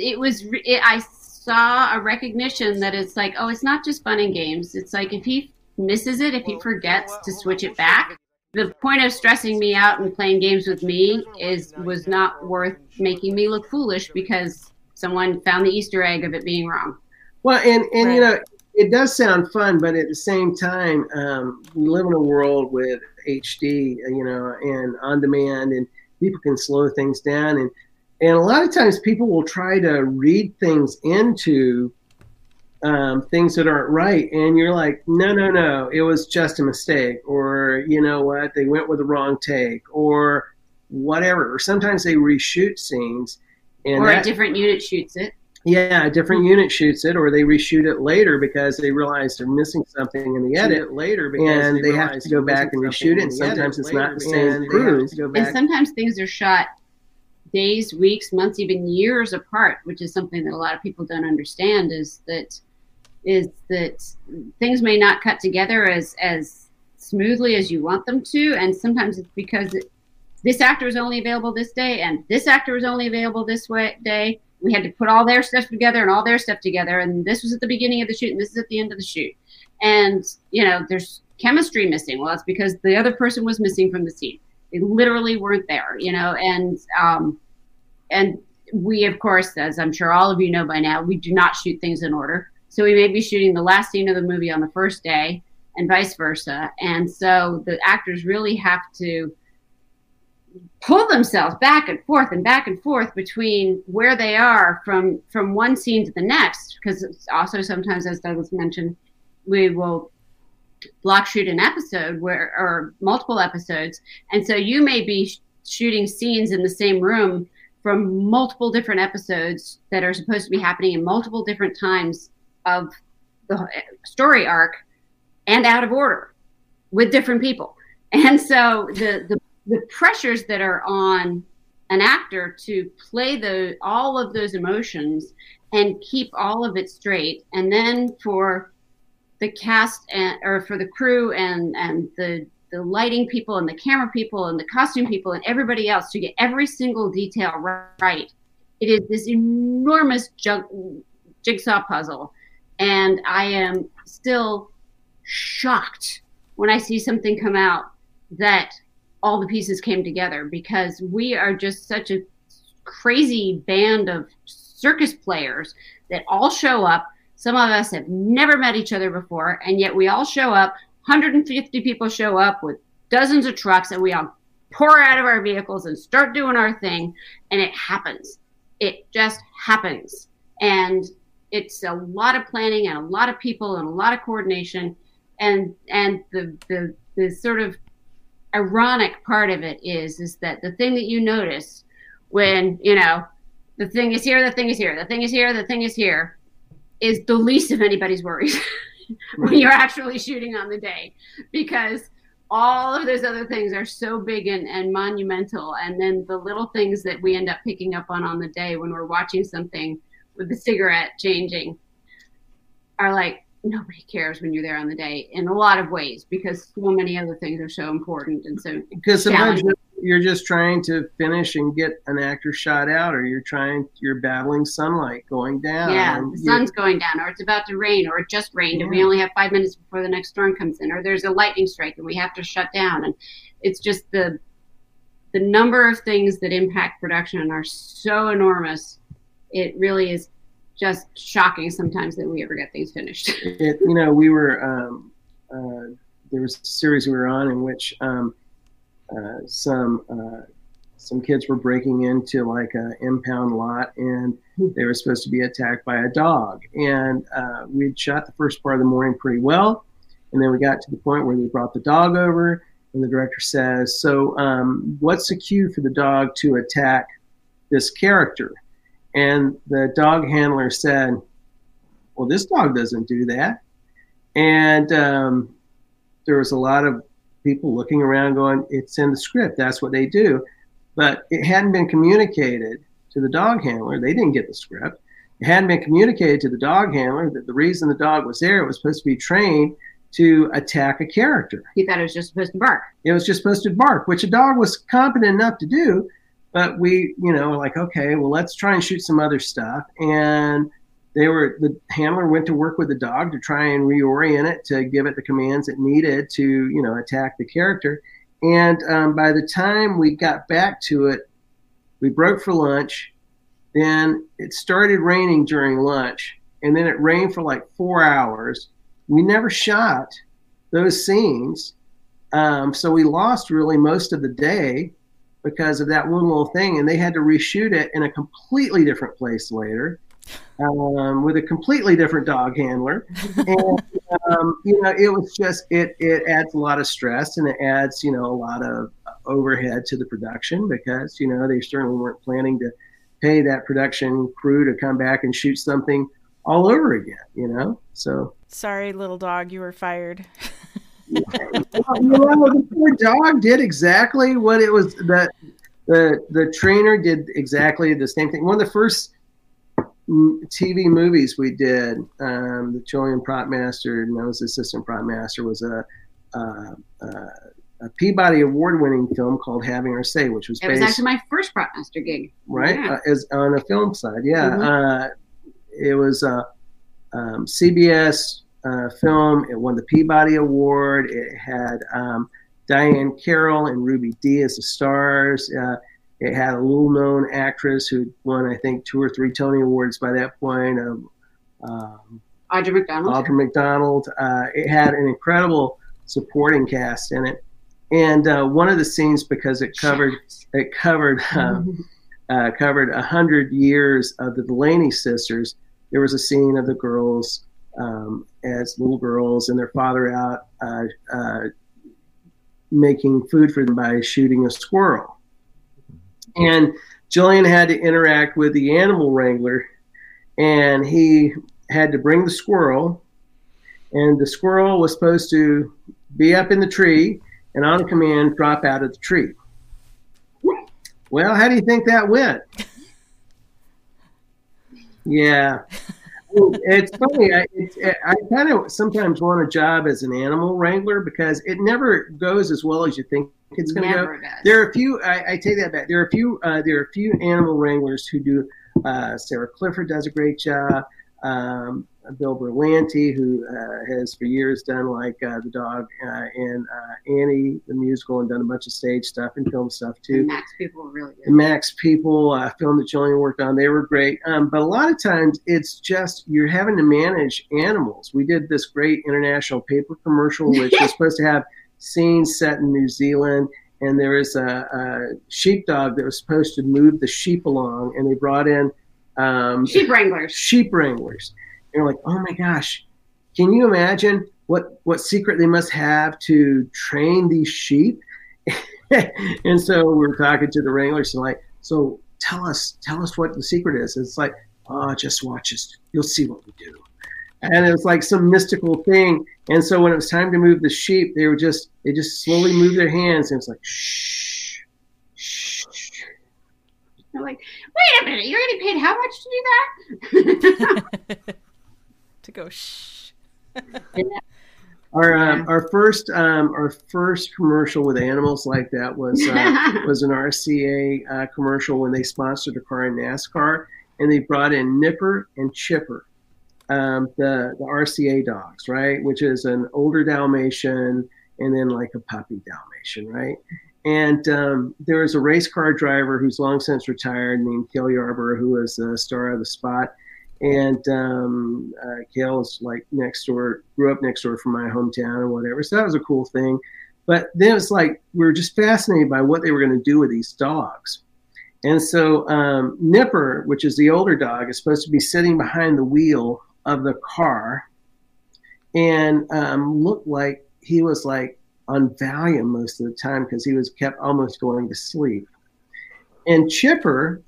I saw a recognition that it's like, oh, it's not just fun and games. It's like if he misses it, if he forgets to switch it back, the point of stressing me out and playing games with me was not worth making me look foolish because someone found the Easter egg of it being wrong. Well, and right. You know, it does sound fun, but at the same time, we live in a world with HD, you know, and on demand, and people can slow things down. And a lot of times people will try to read things into things that aren't right. And you're like, no, it was just a mistake, or, you know what, they went with the wrong take, or whatever. Or sometimes they reshoot scenes. And or a different unit shoots it. Yeah, a different unit shoots it, or they reshoot it later because they realize they're missing something in the edit later, and they have to go back and reshoot it. And sometimes it's not the same crew. And sometimes things are shot days, weeks, months, even years apart, which is something that a lot of people don't understand. Is that things may not cut together as smoothly as you want them to, and sometimes it's because this actor is only available this day, and this actor is only available this day. We had to put all their stuff together and all their stuff together. And this was at the beginning of the shoot, and this is at the end of the shoot. And, you know, there's chemistry missing. Well, that's because the other person was missing from the scene. They literally weren't there, you know. And we, of course, as I'm sure all of you know by now, we do not shoot things in order. So we may be shooting the last scene of the movie on the first day and vice versa. And so the actors really have to pull themselves back and forth between where they are from one scene to the next. Because it's also sometimes, as Douglas mentioned, we will block shoot an episode where, or multiple episodes. And so you may be shooting scenes in the same room from multiple different episodes that are supposed to be happening in multiple different times of the story arc and out of order with different people. And so the pressures that are on an actor to play all of those emotions and keep all of it straight. And then for the cast for the crew and the lighting people and the camera people and the costume people and everybody else to get every single detail right. It is this enormous jigsaw puzzle. And I am still shocked when I see something come out that all the pieces came together, because we are just such a crazy band of circus players that all show up. Some of us have never met each other before, and yet we all show up. 150 people show up with dozens of trucks, and we all pour out of our vehicles and start doing our thing, and it happens. It just happens. And it's a lot of planning and a lot of people and a lot of coordination. And the sort of ironic part of it is that the thing that you notice when, you know, the thing is here, the thing is here, the thing is here, the thing is here, is the least of anybody's worries. When you're actually shooting on the day, because all of those other things are so big and monumental. And then the little things that we end up picking up on the day when we're watching something with the cigarette changing are like, nobody cares when you're there on the day in a lot of ways, because so many other things are so important. And so, because sometimes you're just trying to finish and get an actor shot out, or you're battling sunlight going down. Yeah, the sun's going down, or it's about to rain, or it just rained, and we only have 5 minutes before the next storm comes in, or there's a lightning strike and we have to shut down. And it's just the number of things that impact production are so enormous. It really is just shocking sometimes that we ever get things finished. You know, we were there was a series we were on in which some kids were breaking into like an impound lot, and they were supposed to be attacked by a dog. And we'd shot the first part of the morning pretty well, and then we got to the point where they brought the dog over, and the director says, "So, what's the cue for the dog to attack this character?" And the dog handler said, "Well, this dog doesn't do that." And there was a lot of people looking around going, it's in the script, that's what they do. But it hadn't been communicated to the dog handler. They didn't get the script. It hadn't been communicated to the dog handler that the reason the dog was there, it was supposed to be trained to attack a character. He thought it was just supposed to bark. It was just supposed to bark, which a dog was competent enough to do. But we, you know, like, okay, well, let's try and shoot some other stuff. And the handler went to work with the dog to try and reorient it, to give it the commands it needed to, you know, attack the character. And by the time we got back to it, we broke for lunch. Then it started raining during lunch, and then it rained for like 4 hours. We never shot those scenes. So we lost really most of the day because of that one little thing. And they had to reshoot it in a completely different place later. With a completely different dog handler. And, you know, it was just, it adds a lot of stress, and it adds, you know, a lot of overhead to the production, because, you know, they certainly weren't planning to pay that production crew to come back and shoot something all over again, you know? So. Sorry, little dog, you were fired. Yeah, well, the poor dog did exactly what it was that the trainer did exactly the same thing. One of the first TV movies we did, the Chilean prop master, and I was the assistant prop master, was a Peabody award-winning film called Having Our Say, which was based... It was actually my first prop master gig. Right? Yeah. As on a film side, yeah. Mm-hmm. It was CBS film. It won the Peabody Award. It had Diane Carroll and Ruby Dee as the stars. It had a little-known actress who won, I think, 2 or 3 Tony Awards by that point. Audra McDonald. It had an incredible supporting cast in it. And one of the scenes, because it covered 100 years of the Delaney sisters, there was a scene of the girls as little girls and their father out making food for them by shooting a squirrel. And Jillian had to interact with the animal wrangler, and he had to bring the squirrel, and the squirrel was supposed to be up in the tree and on command drop out of the tree. Well, how do you think that went? Yeah. It's funny. I kind of sometimes want a job as an animal wrangler because it never goes as well as you think it's going to go. There are a few. I take that back. There are a few animal wranglers who do. Sarah Clifford does a great job. Bill Berlanti, who has for years done like the dog and Annie the musical, and done a bunch of stage stuff and film stuff too. And Max People were really good. The Max People film that Jillian worked on, they were great. But a lot of times it's just you're having to manage animals. We did this great international paper commercial, which was supposed to have scenes set in New Zealand, and there was a sheepdog that was supposed to move the sheep along, and they brought in sheep wranglers. And you're like, oh my gosh, can you imagine what secret they must have to train these sheep? And so we're talking to the wranglers and like, so tell us what the secret is. And it's like, oh, just watch us. You'll see what we do. And it was like some mystical thing. And so when it was time to move the sheep, they just slowly moved their hands, and it's like, shh, shh. They're like, wait a minute, you're getting paid how much to do that? To go shh. Our first commercial with animals like that was an RCA commercial when they sponsored a car in NASCAR, and they brought in Nipper and Chipper, the RCA dogs, right, which is an older Dalmatian and then like a puppy Dalmatian, right? And there was a race car driver who's long since retired named Cale Yarborough, who was the star of The Spot. And Cale is like grew up next door from my hometown and whatever. So that was a cool thing. But then it was like, we were just fascinated by what they were going to do with these dogs. And so Nipper, which is the older dog, is supposed to be sitting behind the wheel of the car and looked like he was like on Valium most of the time because he was kept almost going to sleep. And Chipper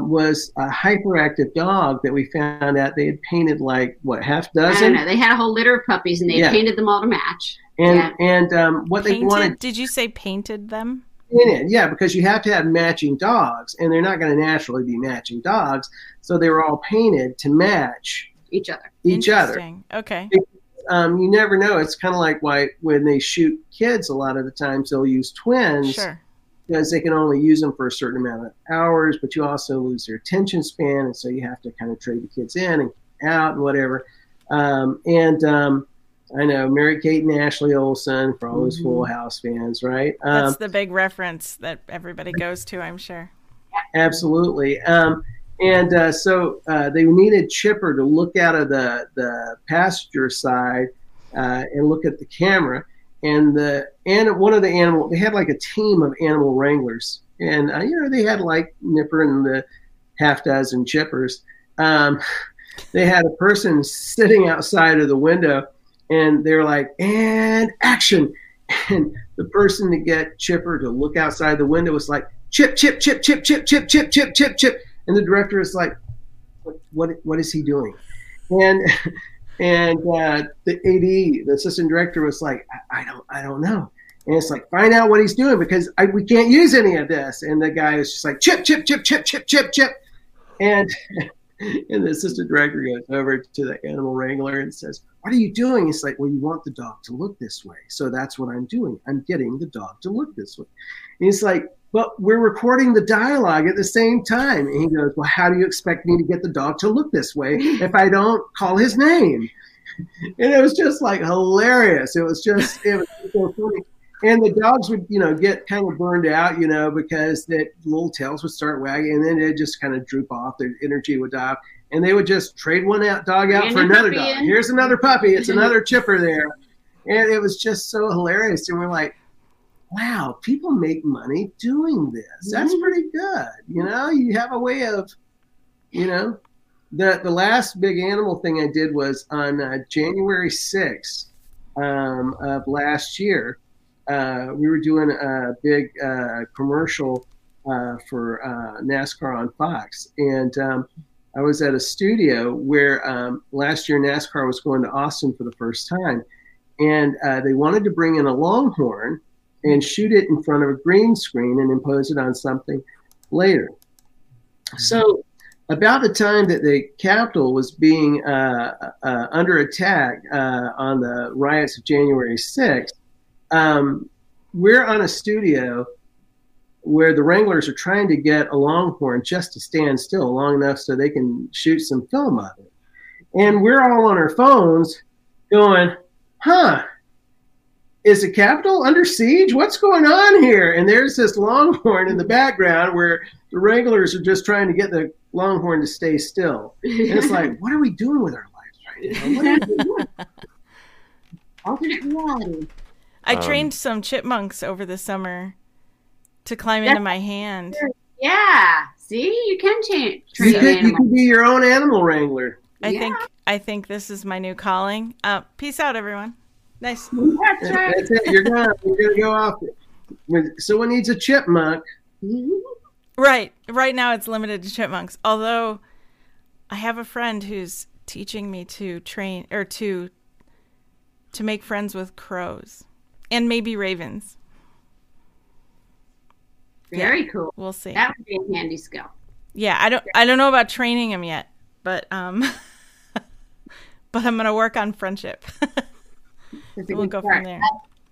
was a hyperactive dog that we found out they had painted like, what, half dozen? I don't know. They had a whole litter of puppies, and they painted them all to match. And what painted, they wanted. Did you say painted them? Yeah, because you have to have matching dogs, and they're not going to naturally be matching dogs. So they were all painted to match each other. Okay. You never know. It's kind of like why when they shoot kids, a lot of the times they'll use twins. Sure. Because they can only use them for a certain amount of hours, but you also lose their attention span, and so you have to kind of trade the kids in and out and whatever. I know Mary-Kate and Ashley Olsen for all those Full House fans, right? That's the big reference that everybody goes to, I'm sure. Absolutely. So they needed Chipper to look out of the passenger side and look at the camera. And one of the animal, they had like a team of animal wranglers, and they had like Nipper and the half dozen Chippers. They had a person sitting outside of the window, and they're like, and action. And the person to get Chipper to look outside the window was like, chip, chip, chip, chip, chip, chip, chip, chip, chip, chip. And the director is like, what is he doing? And the AD, the assistant director, was like, I don't know. And it's like, find out what he's doing because we can't use any of this. And the guy is just like, chip, chip, chip, chip, chip, chip, chip. And the assistant director goes over to the animal wrangler and says, what are you doing? It's like, well, you want the dog to look this way. So that's what I'm doing. I'm getting the dog to look this way. And he's like, but we're recording the dialogue at the same time. And he goes, well, how do you expect me to get the dog to look this way if I don't call his name? And it was just like hilarious. It was so funny. And the dogs would, get kind of burned out, because the little tails would start wagging, and then they'd just kind of droop off. Their energy would die off. And they would just trade one dog out for another dog. Here's another puppy. It's another chipper there. And it was just so hilarious. And we're like, wow, people make money doing this. That's pretty good. You have a way of, The last big animal thing I did was on January 6th of last year. We were doing a big commercial for NASCAR on Fox. And I was at a studio where last year NASCAR was going to Austin for the first time. And they wanted to bring in a longhorn and shoot it in front of a green screen and impose it on something later. So about the time that the Capitol was being under attack on the riots of January 6th, we're on a studio where the Wranglers are trying to get a longhorn just to stand still long enough so they can shoot some film of it. And we're all on our phones going, is the Capitol under siege? What's going on here? And there's this longhorn in the background where the Wranglers are just trying to get the longhorn to stay still. And it's like, what are we doing with our lives right now? What are we doing? Alternate reality. I trained some chipmunks over the summer to climb into my hand. Yeah. See, you can train animals. You can be your own animal wrangler. I think this is my new calling. Peace out, everyone. Nice. That's right. That's it. You're gone. You're going to go off. When someone needs a chipmunk. Right. Right now it's limited to chipmunks. Although I have a friend who's teaching me to train or to make friends with crows and maybe ravens. Very cool. We'll see. That would be a handy skill. Yeah, I don't know about training them yet, but but I'm going to work on friendship. We'll go from there.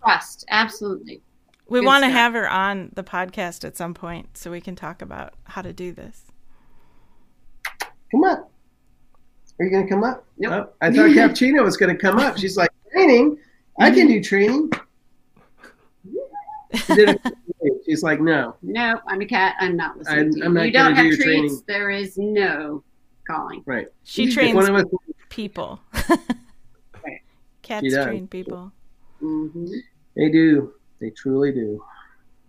Trust, absolutely. We want to have her on the podcast at some point so we can talk about how to do this. Come up. Are you going to come up? Nope. Oh, I thought Cappuccino was going to come up. She's like, training? I can do training. She's like, no, I'm a cat. I'm not listening to you. You don't have treats. Training. There is no calling. Right. She trains people. Right. Cats train people. Mm-hmm. They do. They truly do.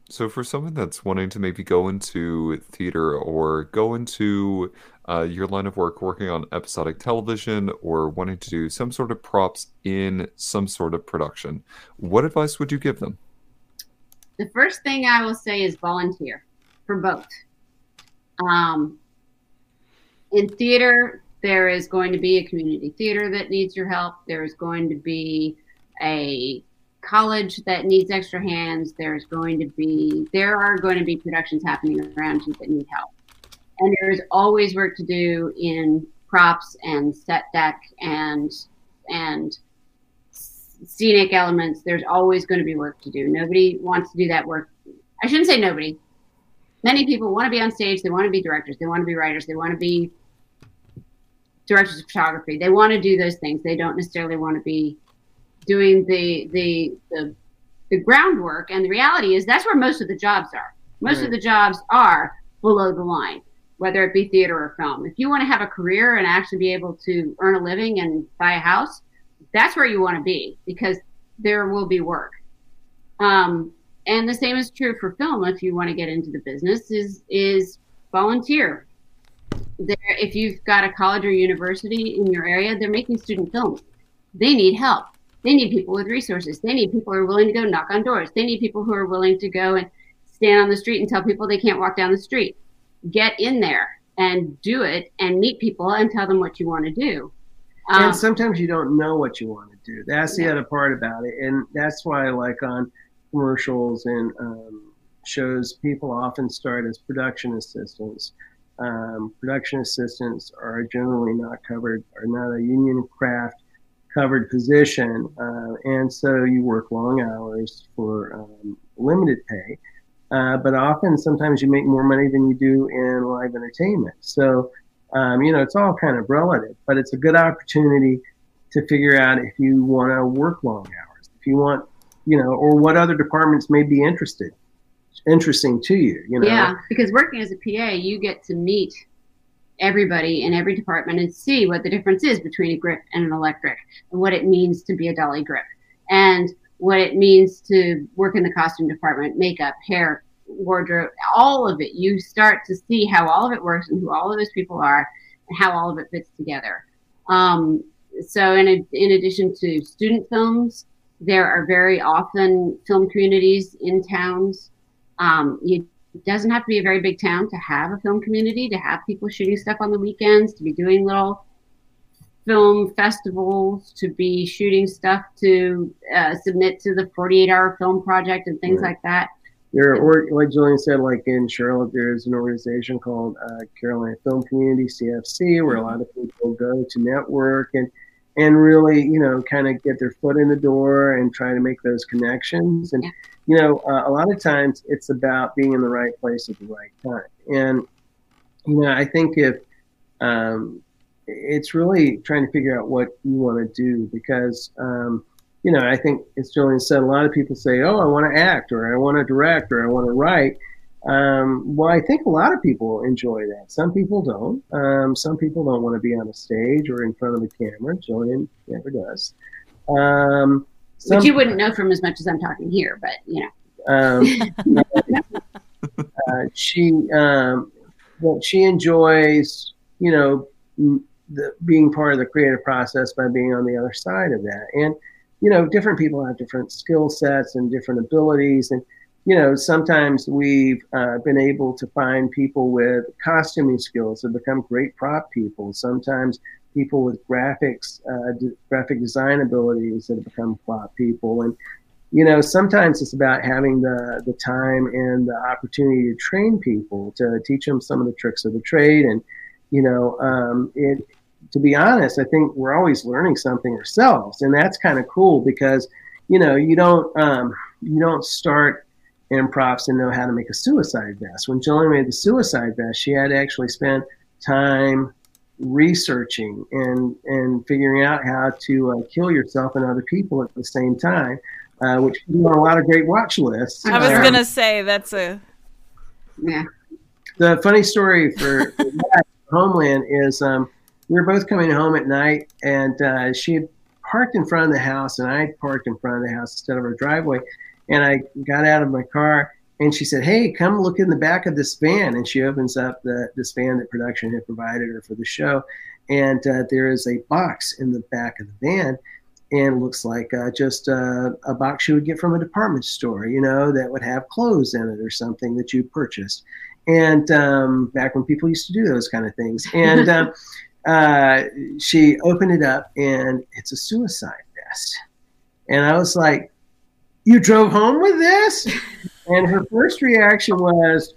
So for someone that's wanting to maybe go into theater or go into your line of work, working on episodic television or wanting to do some sort of props in some sort of production, what advice would you give them? The first thing I will say is volunteer for both. In theater, there is going to be a community theater that needs your help. There is going to be a college that needs extra hands. There are going to be productions happening around you that need help. And there is always work to do in props and set deck and scenic elements. There's always going to be work to do. Nobody wants to do that work. I shouldn't say nobody. Many people want to be on stage. They want to be directors. They want to be writers. They want to be directors of photography. They want to do those things. They don't necessarily want to be doing the groundwork. And the reality is that's where most of the jobs are. Most of the jobs are below the line, whether it be theater or film. If you want to have a career and actually be able to earn a living and buy a house, that's where you want to be, because there will be work. And the same is true for film. If you want to get into the business, is volunteer. If you've got a college or university in your area, they're making student films. They need help. They need people with resources. They need people who are willing to go knock on doors. They need people who are willing to go and stand on the street and tell people they can't walk down the street. Get in there and do it and meet people and tell them what you want to do. And sometimes you don't know what you want to do. That's the other part about it. And that's why, like on commercials and shows, people often start as production assistants. Production assistants are generally not covered, are not a union craft covered position. And so you work long hours for limited pay. But often, sometimes you make more money than you do in live entertainment. So it's all kind of relative, but it's a good opportunity to figure out if you want to work long hours, if you want, you know, or what other departments may be interesting to you, you know? Yeah, because working as a PA, you get to meet everybody in every department and see what the difference is between a grip and an electric, and what it means to be a dolly grip, and what it means to work in the costume department, makeup, hair, wardrobe, all of it. You start to see how all of it works and who all of those people are and how all of it fits together. So in addition to student films, there are very often film communities in towns. It doesn't have to be a very big town to have a film community, to have people shooting stuff on the weekends, to be doing little film festivals, to be shooting stuff to submit to the 48-hour film project and things like that. There, or like Jillian said, like in Charlotte, there's an organization called Carolina Film Community, CFC, where a lot of people go to network and really, you know, kind of get their foot in the door and try to make those connections. And, you know, a lot of times it's about being in the right place at the right time. And, you know, I think if it's really trying to figure out what you want to do, because, you know, I think, as Jillian said, a lot of people say, oh, I want to act, or I want to direct, or I want to write. Well, I think a lot of people enjoy that. Some people don't. Some people don't want to be on a stage or in front of a camera. Jillian never does. Which you wouldn't know from as much as I'm talking here, but, you know. She enjoys, you know, being part of the creative process by being on the other side of that. And, you know, different people have different skill sets and different abilities. And, you know, sometimes we've been able to find people with costuming skills that become great prop people. Sometimes people with graphics, graphic design abilities that have become prop people. And, you know, sometimes it's about having the time and the opportunity to train people, to teach them some of the tricks of the trade. And, you know, to be honest, I think we're always learning something ourselves, and that's kind of cool because, you know, you don't start improv and know how to make a suicide vest. When Jillian made the suicide vest, she had to actually spend time researching and figuring out how to kill yourself and other people at the same time, which you are a lot of great watch lists. I was gonna say that's a The funny story for Homeland is we were both coming home at night, and she had parked in front of the house, and I had parked in front of the house instead of her driveway. And I got out of my car, and she said, hey, come look in the back of this van. And she opens up this van that production had provided her for the show. And there is a box in the back of the van, and looks like just a box you would get from a department store, you know, that would have clothes in it or something that you purchased. And back when people used to do those kind of things. And she opened it up, and it's a suicide vest. And I was like, you drove home with this? And her first reaction was,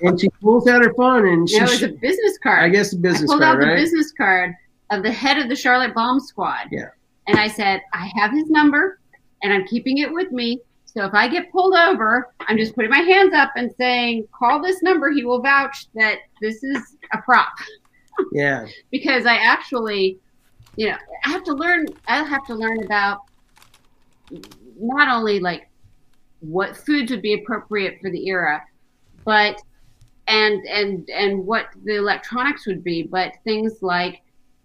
and she pulls out her phone, and she. No, it's a business card. I guess a business card. I pulled out the business card of the head of the Charlotte Bomb Squad. Yeah. And I said, I have his number, and I'm keeping it with me. So if I get pulled over, I'm just putting my hands up and saying, call this number. He will vouch that this is a prop. Yeah. Because I actually, you know, I have to learn about not only like what foods would be appropriate for the era, but and what the electronics would be, but things like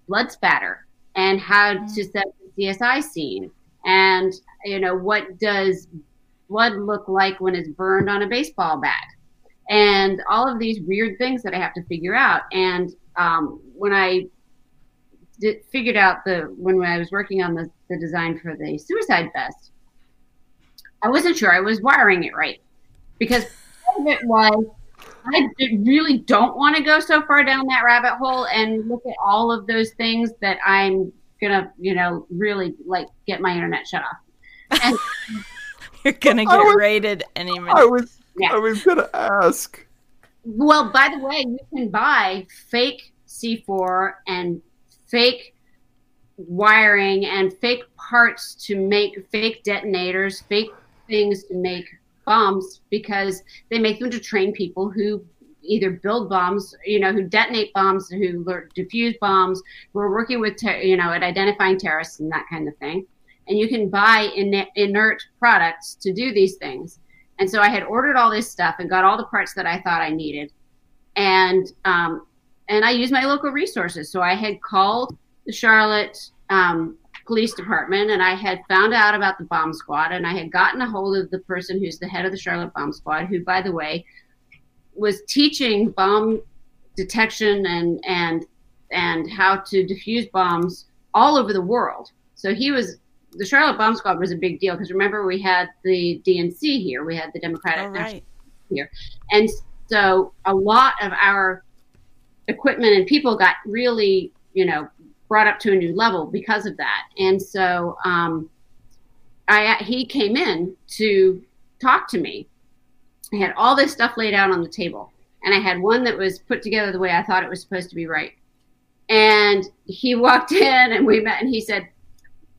blood spatter and how to set up the CSI scene, and you know, what does blood look like when it's burned on a baseball bat, and all of these weird things that I have to figure out. And when I figured out when I was working on the design for the suicide vest, I wasn't sure I was wiring it right, because part of it was I really don't want to go so far down that rabbit hole and look at all of those things that I'm gonna, you know, really like get my internet shut off. And you're gonna get raided any minute. I was gonna ask. Well, by the way, you can buy fake C4 and fake wiring and fake parts to make fake detonators, fake things to make bombs, because they make them to train people who either build bombs, who detonate bombs, who defuse bombs. We're working with, at identifying terrorists and that kind of thing. And you can buy inert products to do these things. And so I had ordered all this stuff and got all the parts that I thought I needed. And I used my local resources. So I had called the Charlotte Police Department, and I had found out about the bomb squad, and I had gotten a hold of the person who's the head of the Charlotte bomb squad, who, by the way, was teaching bomb detection and how to defuse bombs all over the world. So he was, the Charlotte bomb squad was a big deal, because remember, we had the DNC here, we had the Democratic National here, and so a lot of our equipment and people got really, brought up to a new level because of that. And so he came in to talk to me. I had all this stuff laid out on the table, and I had one that was put together the way I thought it was supposed to be, right. And he walked in and we met, and he said,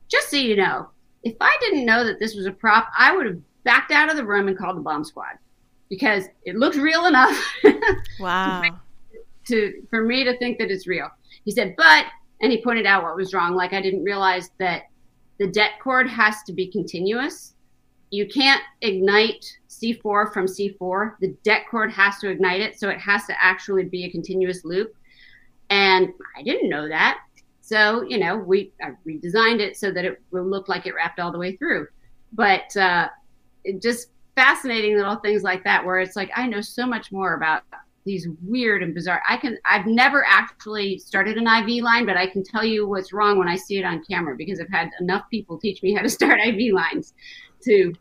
"Just so you know, if I didn't know that this was a prop, I would have backed out of the room and called the bomb squad, because it looked real enough." Wow. For me to think that it's real. He said, but, and he pointed out what was wrong. Like, I didn't realize that the det cord has to be continuous. You can't ignite C4 from C4. The det cord has to ignite it. So it has to actually be a continuous loop. And I didn't know that. So, I redesigned it so that it will look like it wrapped all the way through. But just fascinating little things like that, where it's like, I know so much more about these weird and bizarre. I've never actually started an IV line, but I can tell you what's wrong when I see it on camera, because I've had enough people teach me how to start IV lines to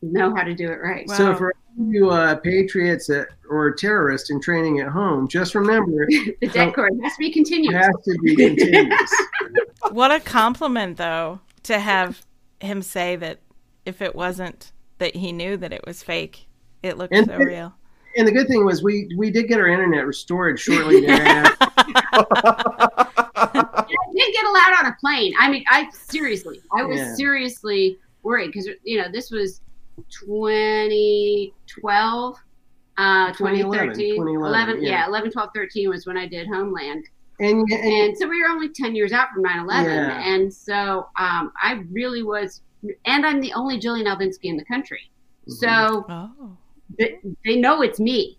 know how to do it right. Wow. So for you patriots or terrorists in training at home, just remember the dead cord has to be continuous. It has to be continuous. What a compliment, though, to have him say that if it wasn't that he knew that it was fake, it looked so real. And the good thing was we did get our internet restored shortly thereafter. I did get allowed on a plane. I mean, I was seriously worried, because, this was 2012, 2013, 2011. Yeah, 11, 12, 13 was when I did Homeland. And so we were only 10 years out from 9/11. Yeah. And so I really was, and I'm the only Jillian Albinski in the country. Mm-hmm. So... Oh. They know it's me.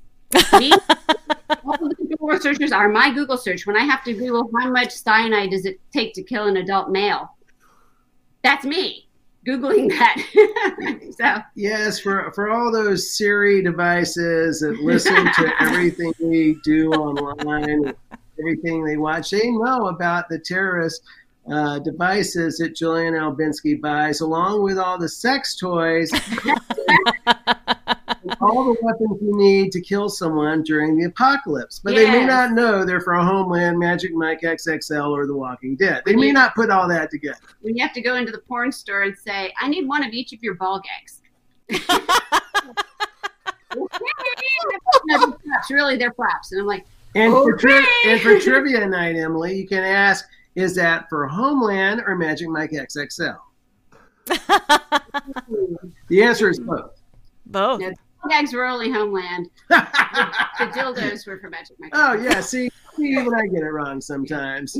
All of the Google searches are my Google search. When I have to Google how much cyanide does it take to kill an adult male, that's me Googling that. So yes, for all those Siri devices that listen to everything we do online, everything they watch, they know about the terrorist devices that Jillian Albinski buys, along with all the sex toys. All the weapons you need to kill someone during the apocalypse. But They may not know they're from Homeland, Magic Mike XXL, or The Walking Dead. They may not put all that together. When you have to go into the porn store and say, I need one of each of your ball gags. Really, they're props. And I'm like, for trivia night, Emily, you can ask, is that for Homeland or Magic Mike XXL? The answer is both. Both. Yeah, the gags were only Homeland. The dildos were for Magic Mike. Oh, yeah. See, even I get it wrong sometimes.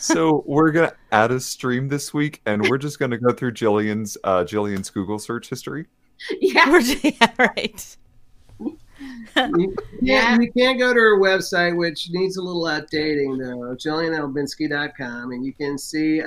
So we're going to add a stream this week, and we're just going to go through Jillian's Google search history. Yeah. Right. You can go to her website, which needs a little updating, though, JillianAlbinski.com, and you can see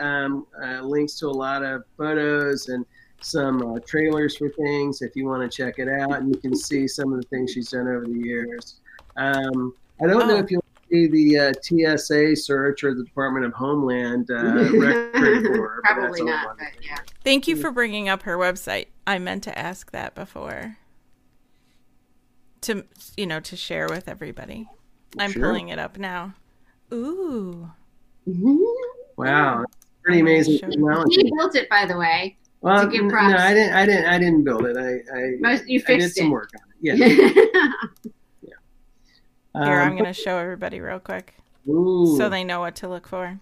links to a lot of photos and some trailers for things if you want to check it out, and you can see some of the things she's done over the years. I don't know if you'll see the TSA search or the Department of Homeland record for her. Probably not, but yeah. Thank you for bringing up her website. I meant to ask that before to share with everybody. I'm pulling it up now. Ooh. Mm-hmm. Wow. Pretty amazing technology. He built it, by the way. Well, no, I didn't build it. I did some work on it. Yeah. Here, I'm going to show everybody real quick, so they know what to look for.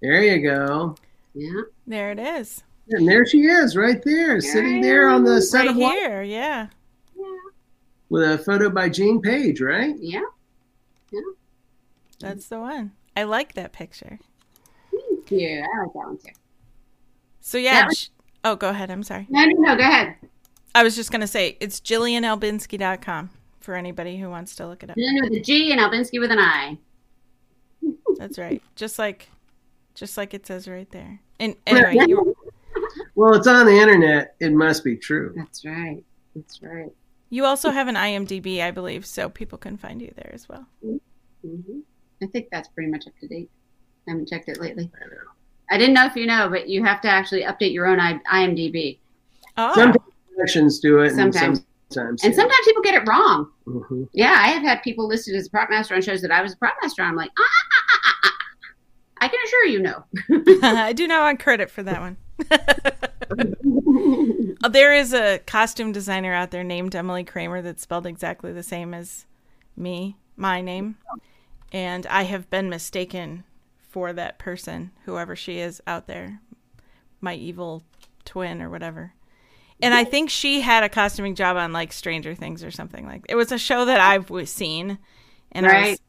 There you go. Yeah. There it is. And there she is, right there, sitting there on the set of here. Yeah. with a photo by Jane Page, right? Yeah. Yeah. That's the one. I like that picture. Thank you. I like that one too. So yeah. Oh, go ahead. I'm sorry. No. Go ahead. I was just going to say it's JillianAlbinski.com for anybody who wants to look it up. Jillian with a G and Albinski with an I. That's right. Just like it says right there. And right, well, it's on the internet. It must be true. That's right. You also have an IMDb, I believe, so people can find you there as well. Mm-hmm. I think that's pretty much up to date. I haven't checked it lately. I know. I didn't know if you know, but you have to actually update your own IMDb. Oh. Sometimes productions do it. Sometimes people get it wrong. Mm-hmm. Yeah, I have had people listed as a prop master on shows that I was a prop master on. I'm like, I can assure you, no. I do not want credit for that one. There is a costume designer out there named Emily Kramer that's spelled exactly the same as my name. And I have been mistaken for that person, whoever she is out there, my evil twin or whatever. And I think she had a costuming job on like Stranger Things or something like that. It was a show that I've seen. And right.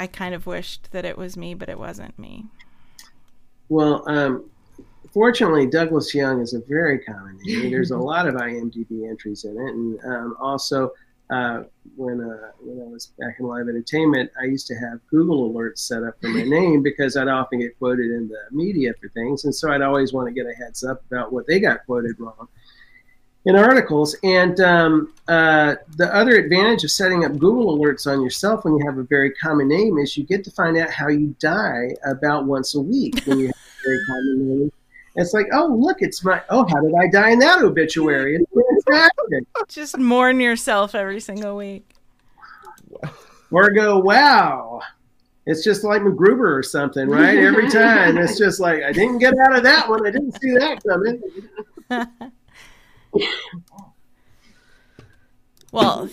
I kind of wished that it was me, but it wasn't me. Well, fortunately, Douglas Young is a very common name. There's a lot of IMDb entries in it. And also, when I was back in live entertainment, I used to have Google alerts set up for my name because I'd often get quoted in the media for things. And so I'd always want to get a heads up about what they got quoted wrong in articles. And the other advantage of setting up Google alerts on yourself when you have a very common name is you get to find out how you die about once a week when you have a very common name. It's like, oh, look, how did I die in that obituary? It's fantastic. Just mourn yourself every single week. Or go, wow. It's just like MacGruber or something, right? Every time. It's just like, I didn't get out of that one. I didn't see that coming. Well,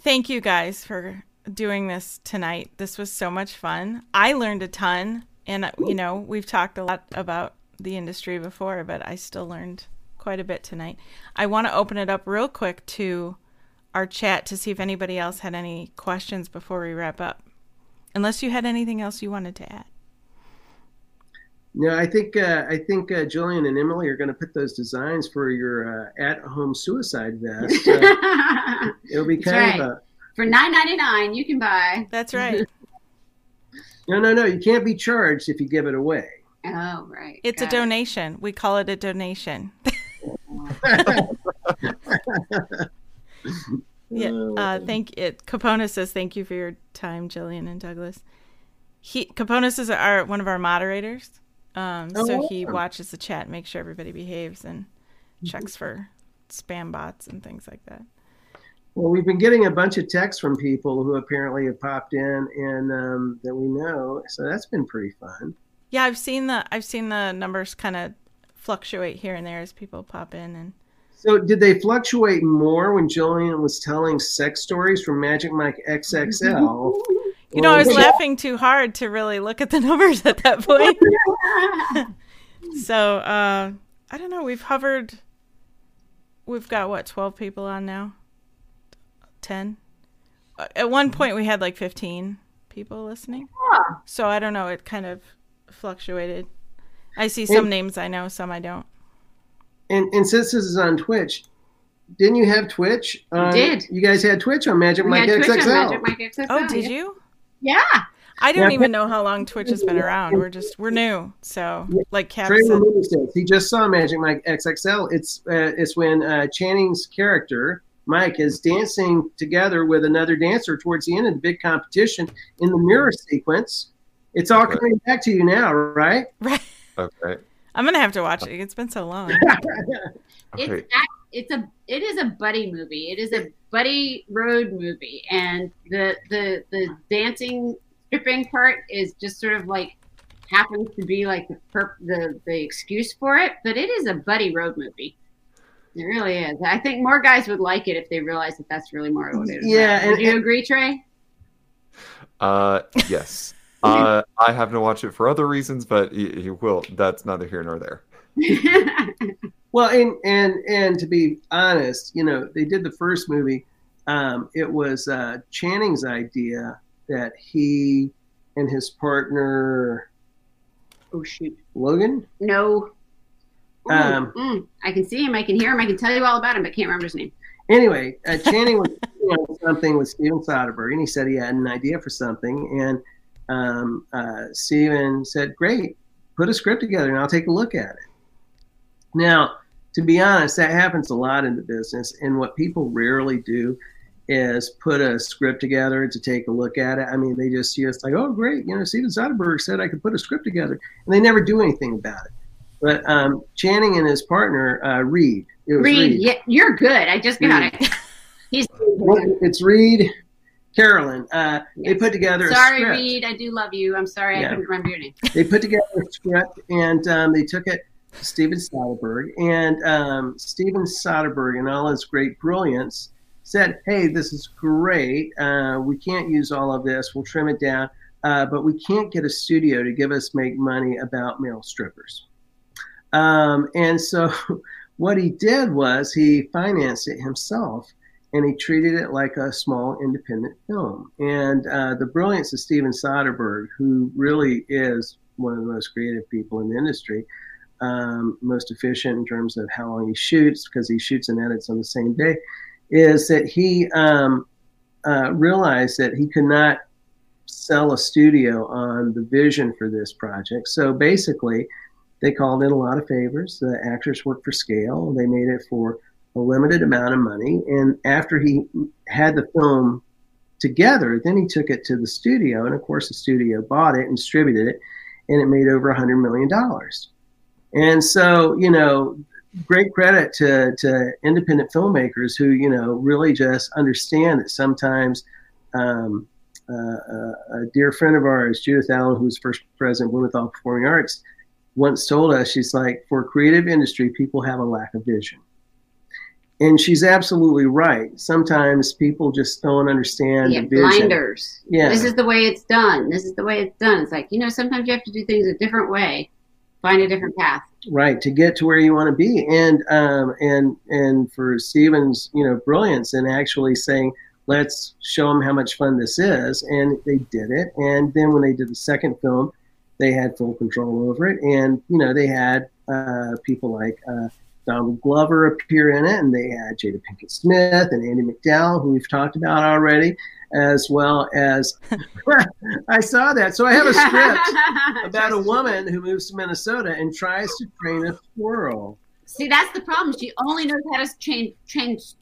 thank you guys for doing this tonight. This was so much fun. I learned a ton, and we've talked a lot about the industry before, but I still learned quite a bit tonight. I want to open it up real quick to our chat to see if anybody else had any questions before we wrap up, unless you had anything else you wanted to add. No, I think Jillian and Emily are going to put those designs for your at-home suicide vest. It'll be kind of for $9.99 you can buy. That's right. No, you can't be charged if you give it away. Oh, right. It's a donation. We call it a donation. Yeah. Thank you. Capona says thank you for your time, Jillian and Douglas. Capona is one of our moderators. So he watches the chat, makes sure everybody behaves, and checks for spam bots and things like that. Well, we've been getting a bunch of texts from people who apparently have popped in and that we know, so that's been pretty fun. Yeah, I've seen the numbers kind of fluctuate here and there as people pop in. And so, did they fluctuate more when Jillian was telling sex stories from Magic Mike XXL? I was laughing too hard to really look at the numbers at that point. So, I don't know. We've got, 12 people on now? 10? At one point, we had like 15 people listening. So, I don't know. It kind of fluctuated. I see some names I know, some I don't. And since this is on Twitch... Didn't you have Twitch? You guys had Twitch on Magic Mike XXL. Oh, did you? Yeah. I don't even know how long Twitch has been around. We're new, so like Cap said, he just saw Magic Mike XXL. It's when Channing's character Mike is dancing together with another dancer towards the end of the big competition in the mirror sequence. It's all coming back to you now, right? Right. Okay. I'm gonna have to watch it. It's been so long. It is a buddy movie. It is a buddy road movie, and the dancing stripping part is just sort of like happens to be like the excuse for it. But it is a buddy road movie. It really is. I think more guys would like it if they realized that that's really more what it is. Yeah. Would you agree, Trey? Yes. I have to watch it for other reasons, but you will. That's neither here nor there. Well, and to be honest, you know, they did the first movie. It was Channing's idea that he and his partner. Oh shoot, Logan? No. I can see him. I can hear him. I can tell you all about him, but can't remember his name. Anyway, Channing was doing something with Steven Soderbergh, and he said he had an idea for something. And Steven said, great, put a script together, and I'll take a look at it. Now, to be honest, that happens a lot in the business. And what people rarely do is put a script together to take a look at it. I mean, they just, it's like, oh, great, Steven Soderbergh said I could put a script together. And they never do anything about it. But Channing and his partner, Reed. Reed, yeah, you're good. I just got it. It's Reed, Carolyn. Yes. They put together a script. Sorry, Reed, I do love you. I'm sorry, I couldn't remember your name. They put together a script, and they took it to Steven Soderbergh. And Steven Soderbergh, in all his great brilliance, said, hey, this is great. We can't use all of this. We'll trim it down. But we can't get a studio to give us make money about male strippers. And so what he did was he financed it himself, and he treated it like a small independent film. And the brilliance of Steven Soderbergh, who really is one of the most creative people in the industry, most efficient in terms of how long he shoots, because he shoots and edits on the same day, is that he realized that he could not sell a studio on the vision for this project. So basically, they called in a lot of favors. The actors worked for scale. They made it for a limited amount of money. And after he had the film together, then he took it to the studio. And, of course, the studio bought it and distributed it, and it made over $100 million. And so, great credit to independent filmmakers who, really just understand that sometimes a dear friend of ours, Judith Allen, who's first president of Women of Performing Arts, once told us, she's like, for creative industry, people have a lack of vision. And she's absolutely right. Sometimes people just don't understand the vision. Blinders. Yeah. This is the way it's done. It's like, sometimes you have to do things a different way, find a different path. Right. To get to where you want to be. And, and for Steven's, brilliance in actually saying, let's show them how much fun this is. And they did it. And then when they did the second film, they had full control over it, and they had people like Donald Glover appear in it, and they had Jada Pinkett Smith and Andy McDowell, who we've talked about already, as well as I saw that. So I have a script about a woman who moves to Minnesota and tries to train a squirrel. See, that's the problem. She only knows how to train chipmunks.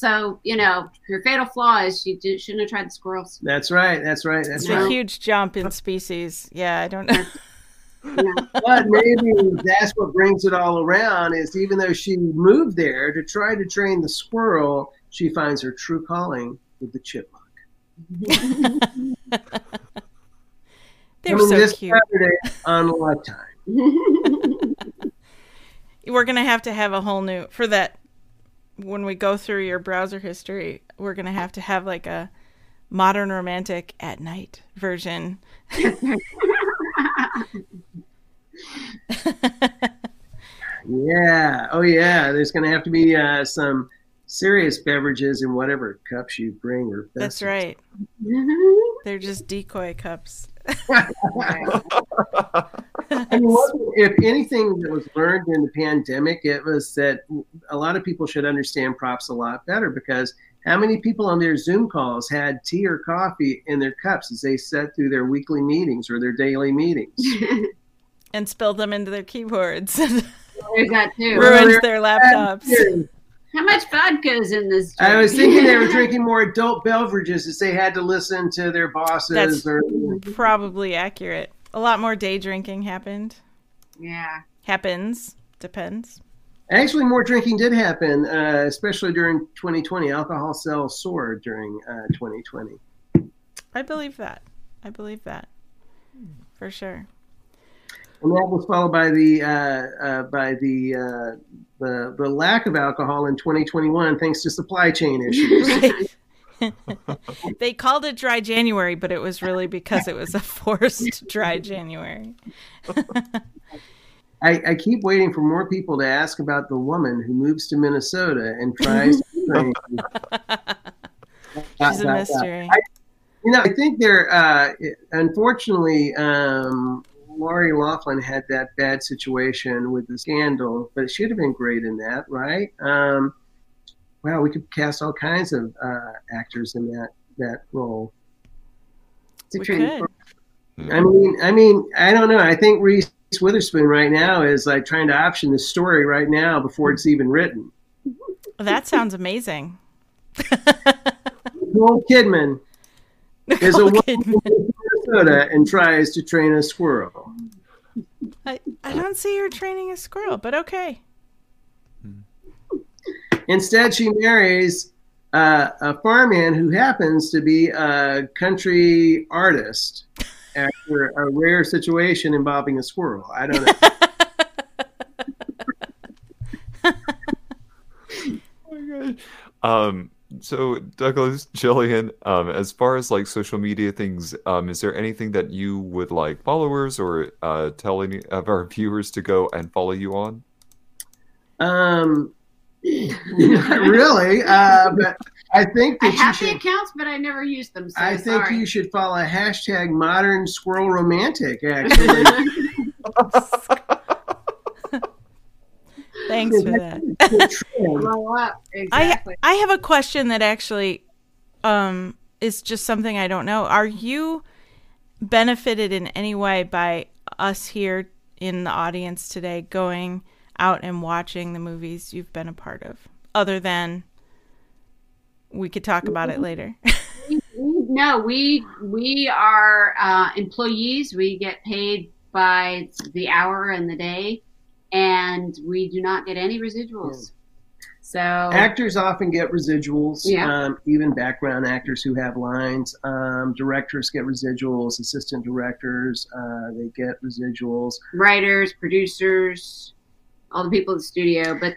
So, her fatal flaw is she shouldn't have tried the squirrels. That's right. It's a huge jump in species. Yeah, I don't know. But maybe that's what brings it all around is even though she moved there to try to train the squirrel, she finds her true calling with the chipmunk. They're so this cute. Saturday on Lifetime. We're going to have a whole new, for that, when we go through your browser history, we're going to have like a modern romantic at night version. Yeah. Oh, yeah. There's going to have to be some serious beverages in whatever cups you bring. Or that's right. They're just decoy cups. I mean, if anything that was learned in the pandemic, it was that a lot of people should understand props a lot better, because how many people on their Zoom calls had tea or coffee in their cups as they sat through their weekly meetings or their daily meetings? And spilled them into their keyboards. There's that too. Ruins their laptops. How much vodka is in this drink? I was thinking they were drinking more adult beverages as they had to listen to their bosses. That's probably accurate. A lot more day drinking happened. Yeah. Happens. Depends. Actually, more drinking did happen, especially during 2020. Alcohol sales soared during 2020. I believe that. For sure. And that was followed by the lack of alcohol in 2021, thanks to supply chain issues. They called it Dry January, but it was really because it was a forced Dry January. I keep waiting for more people to ask about the woman who moves to Minnesota and tries to She's a mystery. I think they're unfortunately Lori Loughlin had that bad situation with the scandal, but she would have been great in that, right? Wow, we could cast all kinds of actors in that role. We could. I mean, I don't know. I think Reese Witherspoon right now is like trying to option the story right now before it's even written. That sounds amazing. Nicole Kidman is a woman in Minnesota and tries to train a squirrel. I don't see her training a squirrel, but okay. Instead, she marries a farmhand who happens to be a country artist after a rare situation involving a squirrel. I don't know. Oh my God. So Douglas, Jillian, as far as like social media things, is there anything that you would like followers or tell any of our viewers to go and follow you on? Not really, but I think that I have the accounts, but I never use them. So I think you should follow hashtag Modern Squirrel Romantic. Actually, thanks for that. Exactly. I have a question that actually is just something I don't know. Are you benefited in any way by us here in the audience today going out and watching the movies you've been a part of, other than we could talk about it later? No, we are employees. We get paid by the hour and the day, and we do not get any residuals. So actors often get residuals, even background actors who have lines. Directors get residuals, assistant directors, they get residuals. Writers, producers, all the people at the studio, but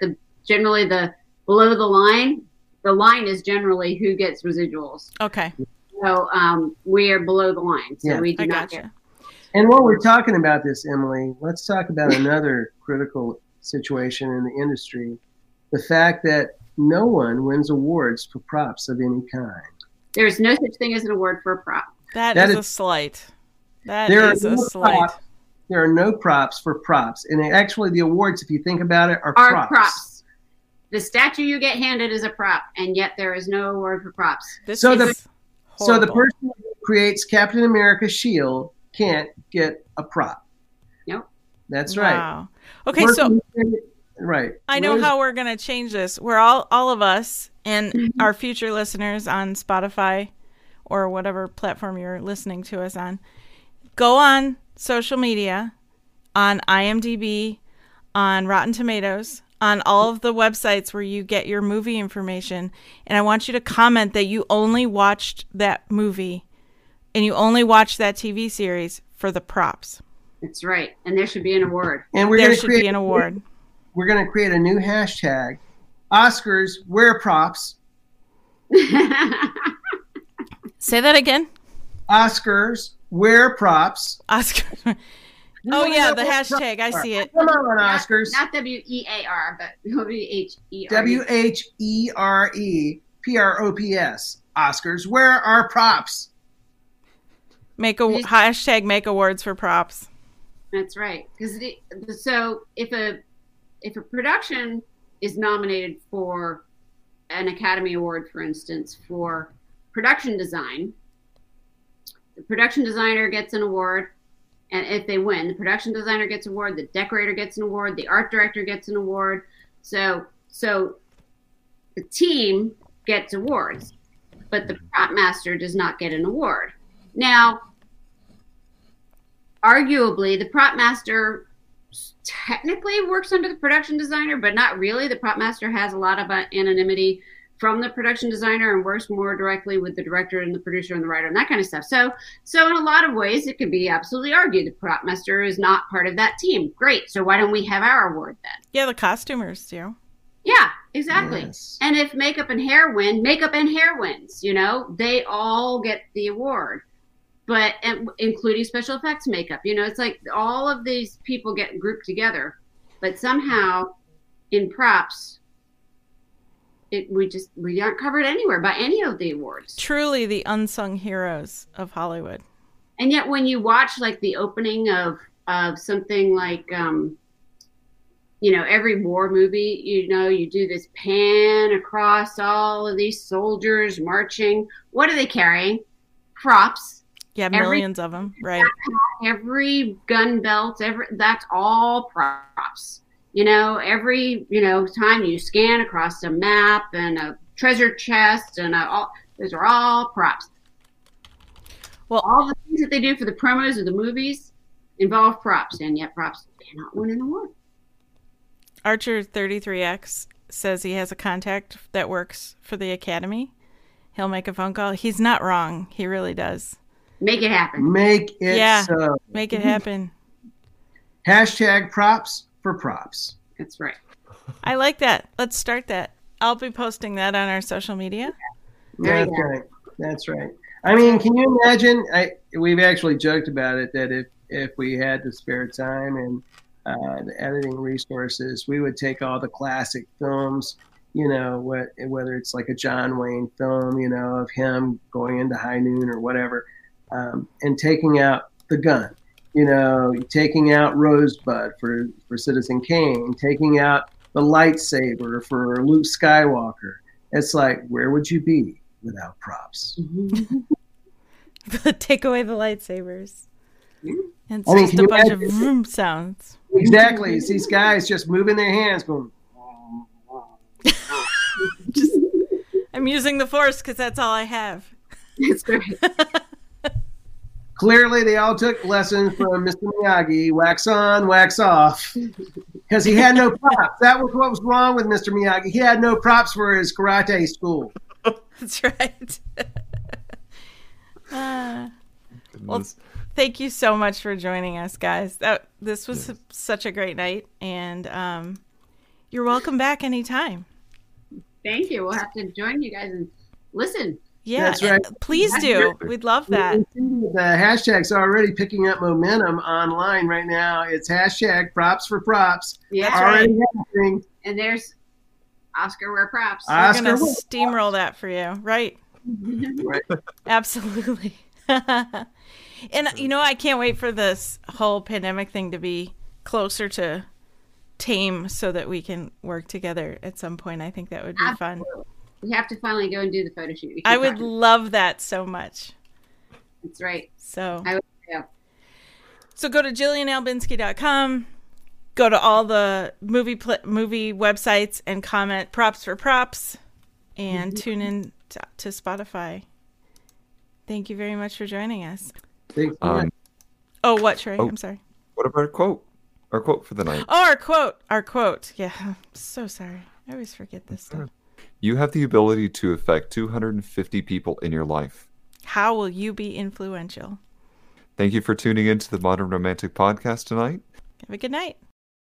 generally the below the line is generally who gets residuals. Okay. So we are below the line, so we do not get. And while we're talking about this, Emily, let's talk about another critical situation in the industry: the fact that no one wins awards for props of any kind. There is no such thing as an award for a prop. That is a slight. That is a slight. There are no props for props. And actually, the awards, if you think about it, are props. The statue you get handed is a prop, and yet there is no award for props. So the person who creates Captain America's shield can't get a prop. Nope. That's right. Wow. Okay, right. I know how we're going to change this. We're all of us and our future listeners on Spotify or whatever platform you're listening to us on, go on social media, on IMDb, on Rotten Tomatoes, on all of the websites where you get your movie information. And I want you to comment that you only watched that movie and you only watched that TV series for the props. That's right. And there should be an award. And we're be an award. We're going to create a new hashtag, Oscars, Where Props. Say that again. Oscars, Where Props. Oscar. Oh, yeah, the hashtag. I see it. Come on, Oscars. Not W-E-A-R, but W-H-E-R. W-H-E-R-E-P-R-O-P-S. Oscars, where are props? Hashtag make awards for props. That's right. So if a production is nominated for an Academy Award, for instance, for production design, the production designer gets an award, and if they win, the production designer gets an award, the decorator gets an award, the art director gets an award. So the team gets awards, but the prop master does not get an award. Now, arguably, the prop master technically works under the production designer, but not really. The prop master has a lot of anonymity from the production designer and works more directly with the director and the producer and the writer and that kind of stuff. So in a lot of ways, it could be absolutely argued the prop master is not part of that team. Great. So why don't we have our award then? Yeah, the costumers do. Yeah, exactly. Yes. And if makeup and hair wins, they all get the award. but including special effects makeup. You know, it's like all of these people get grouped together, but somehow in props, we aren't covered anywhere by any of the awards. Truly the unsung heroes of Hollywood. And yet when you watch like the opening of something like, you know, every war movie, you know, you do this pan across all of these soldiers marching. What are they carrying? Props. Yeah, millions of them. Right. Every gun belt, that's all props. You know, every, you know, time you scan across a map and a treasure chest and those are all props. Well, all the things that they do for the promos of the movies involve props, and yet props cannot win an award. Archer33X says he has a contact that works for the Academy. He'll make a phone call. He's not wrong. He really does. Make it happen. Make it so. Make it happen. Hashtag props for props. That's right. I like that. Let's start that. I'll be posting that on our social media. Yeah. That's right. That's right. I mean, can you imagine? We've actually joked about it that if we had the spare time and the editing resources, we would take all the classic films, you know, whether it's like a John Wayne film, you know, of him going into High Noon or whatever, and taking out the gun, you know, taking out Rosebud for Citizen Kane, taking out the lightsaber for Luke Skywalker. It's like, where would you be without props? Mm-hmm. Take away the lightsabers. Yeah. And it's just a bunch of vroom sounds. Exactly. It's these guys just moving their hands going. Just, I'm using the force because that's all I have. That's right. Clearly, they all took lessons from Mr. Miyagi. Wax on, wax off. Because he had no props. That was what was wrong with Mr. Miyagi. He had no props for his karate school. That's right. Well, thank you so much for joining us, guys. This was such a great night, and you're welcome back anytime. Thank you. We'll have to join you guys and listen. Yeah, that's right. Please do. We'd love that. The hashtag's already picking up momentum online right now. It's hashtag props for props. Yeah, already happening. And there's Oscar Wear Props. We're going to steamroll that for you, right? Right. Absolutely. And, you know, I can't wait for this whole pandemic thing to be closer to tame so that we can work together at some point. I think that would be fun. We have to finally go and do the photo shoot. I would love that so much. That's right. So I would, So go to JillianAlbinski.com, go to all the movie websites and comment props for props, and tune in to Spotify. Thank you very much for joining us. Thanks. What, Trey? I'm sorry. What about our quote? Our quote for the night. Oh, our quote. Yeah, I'm so sorry. I always forget this stuff. You have the ability to affect 250 people in your life. How will you be influential? Thank you for tuning into the Modern Romantic Podcast tonight. Have a good night.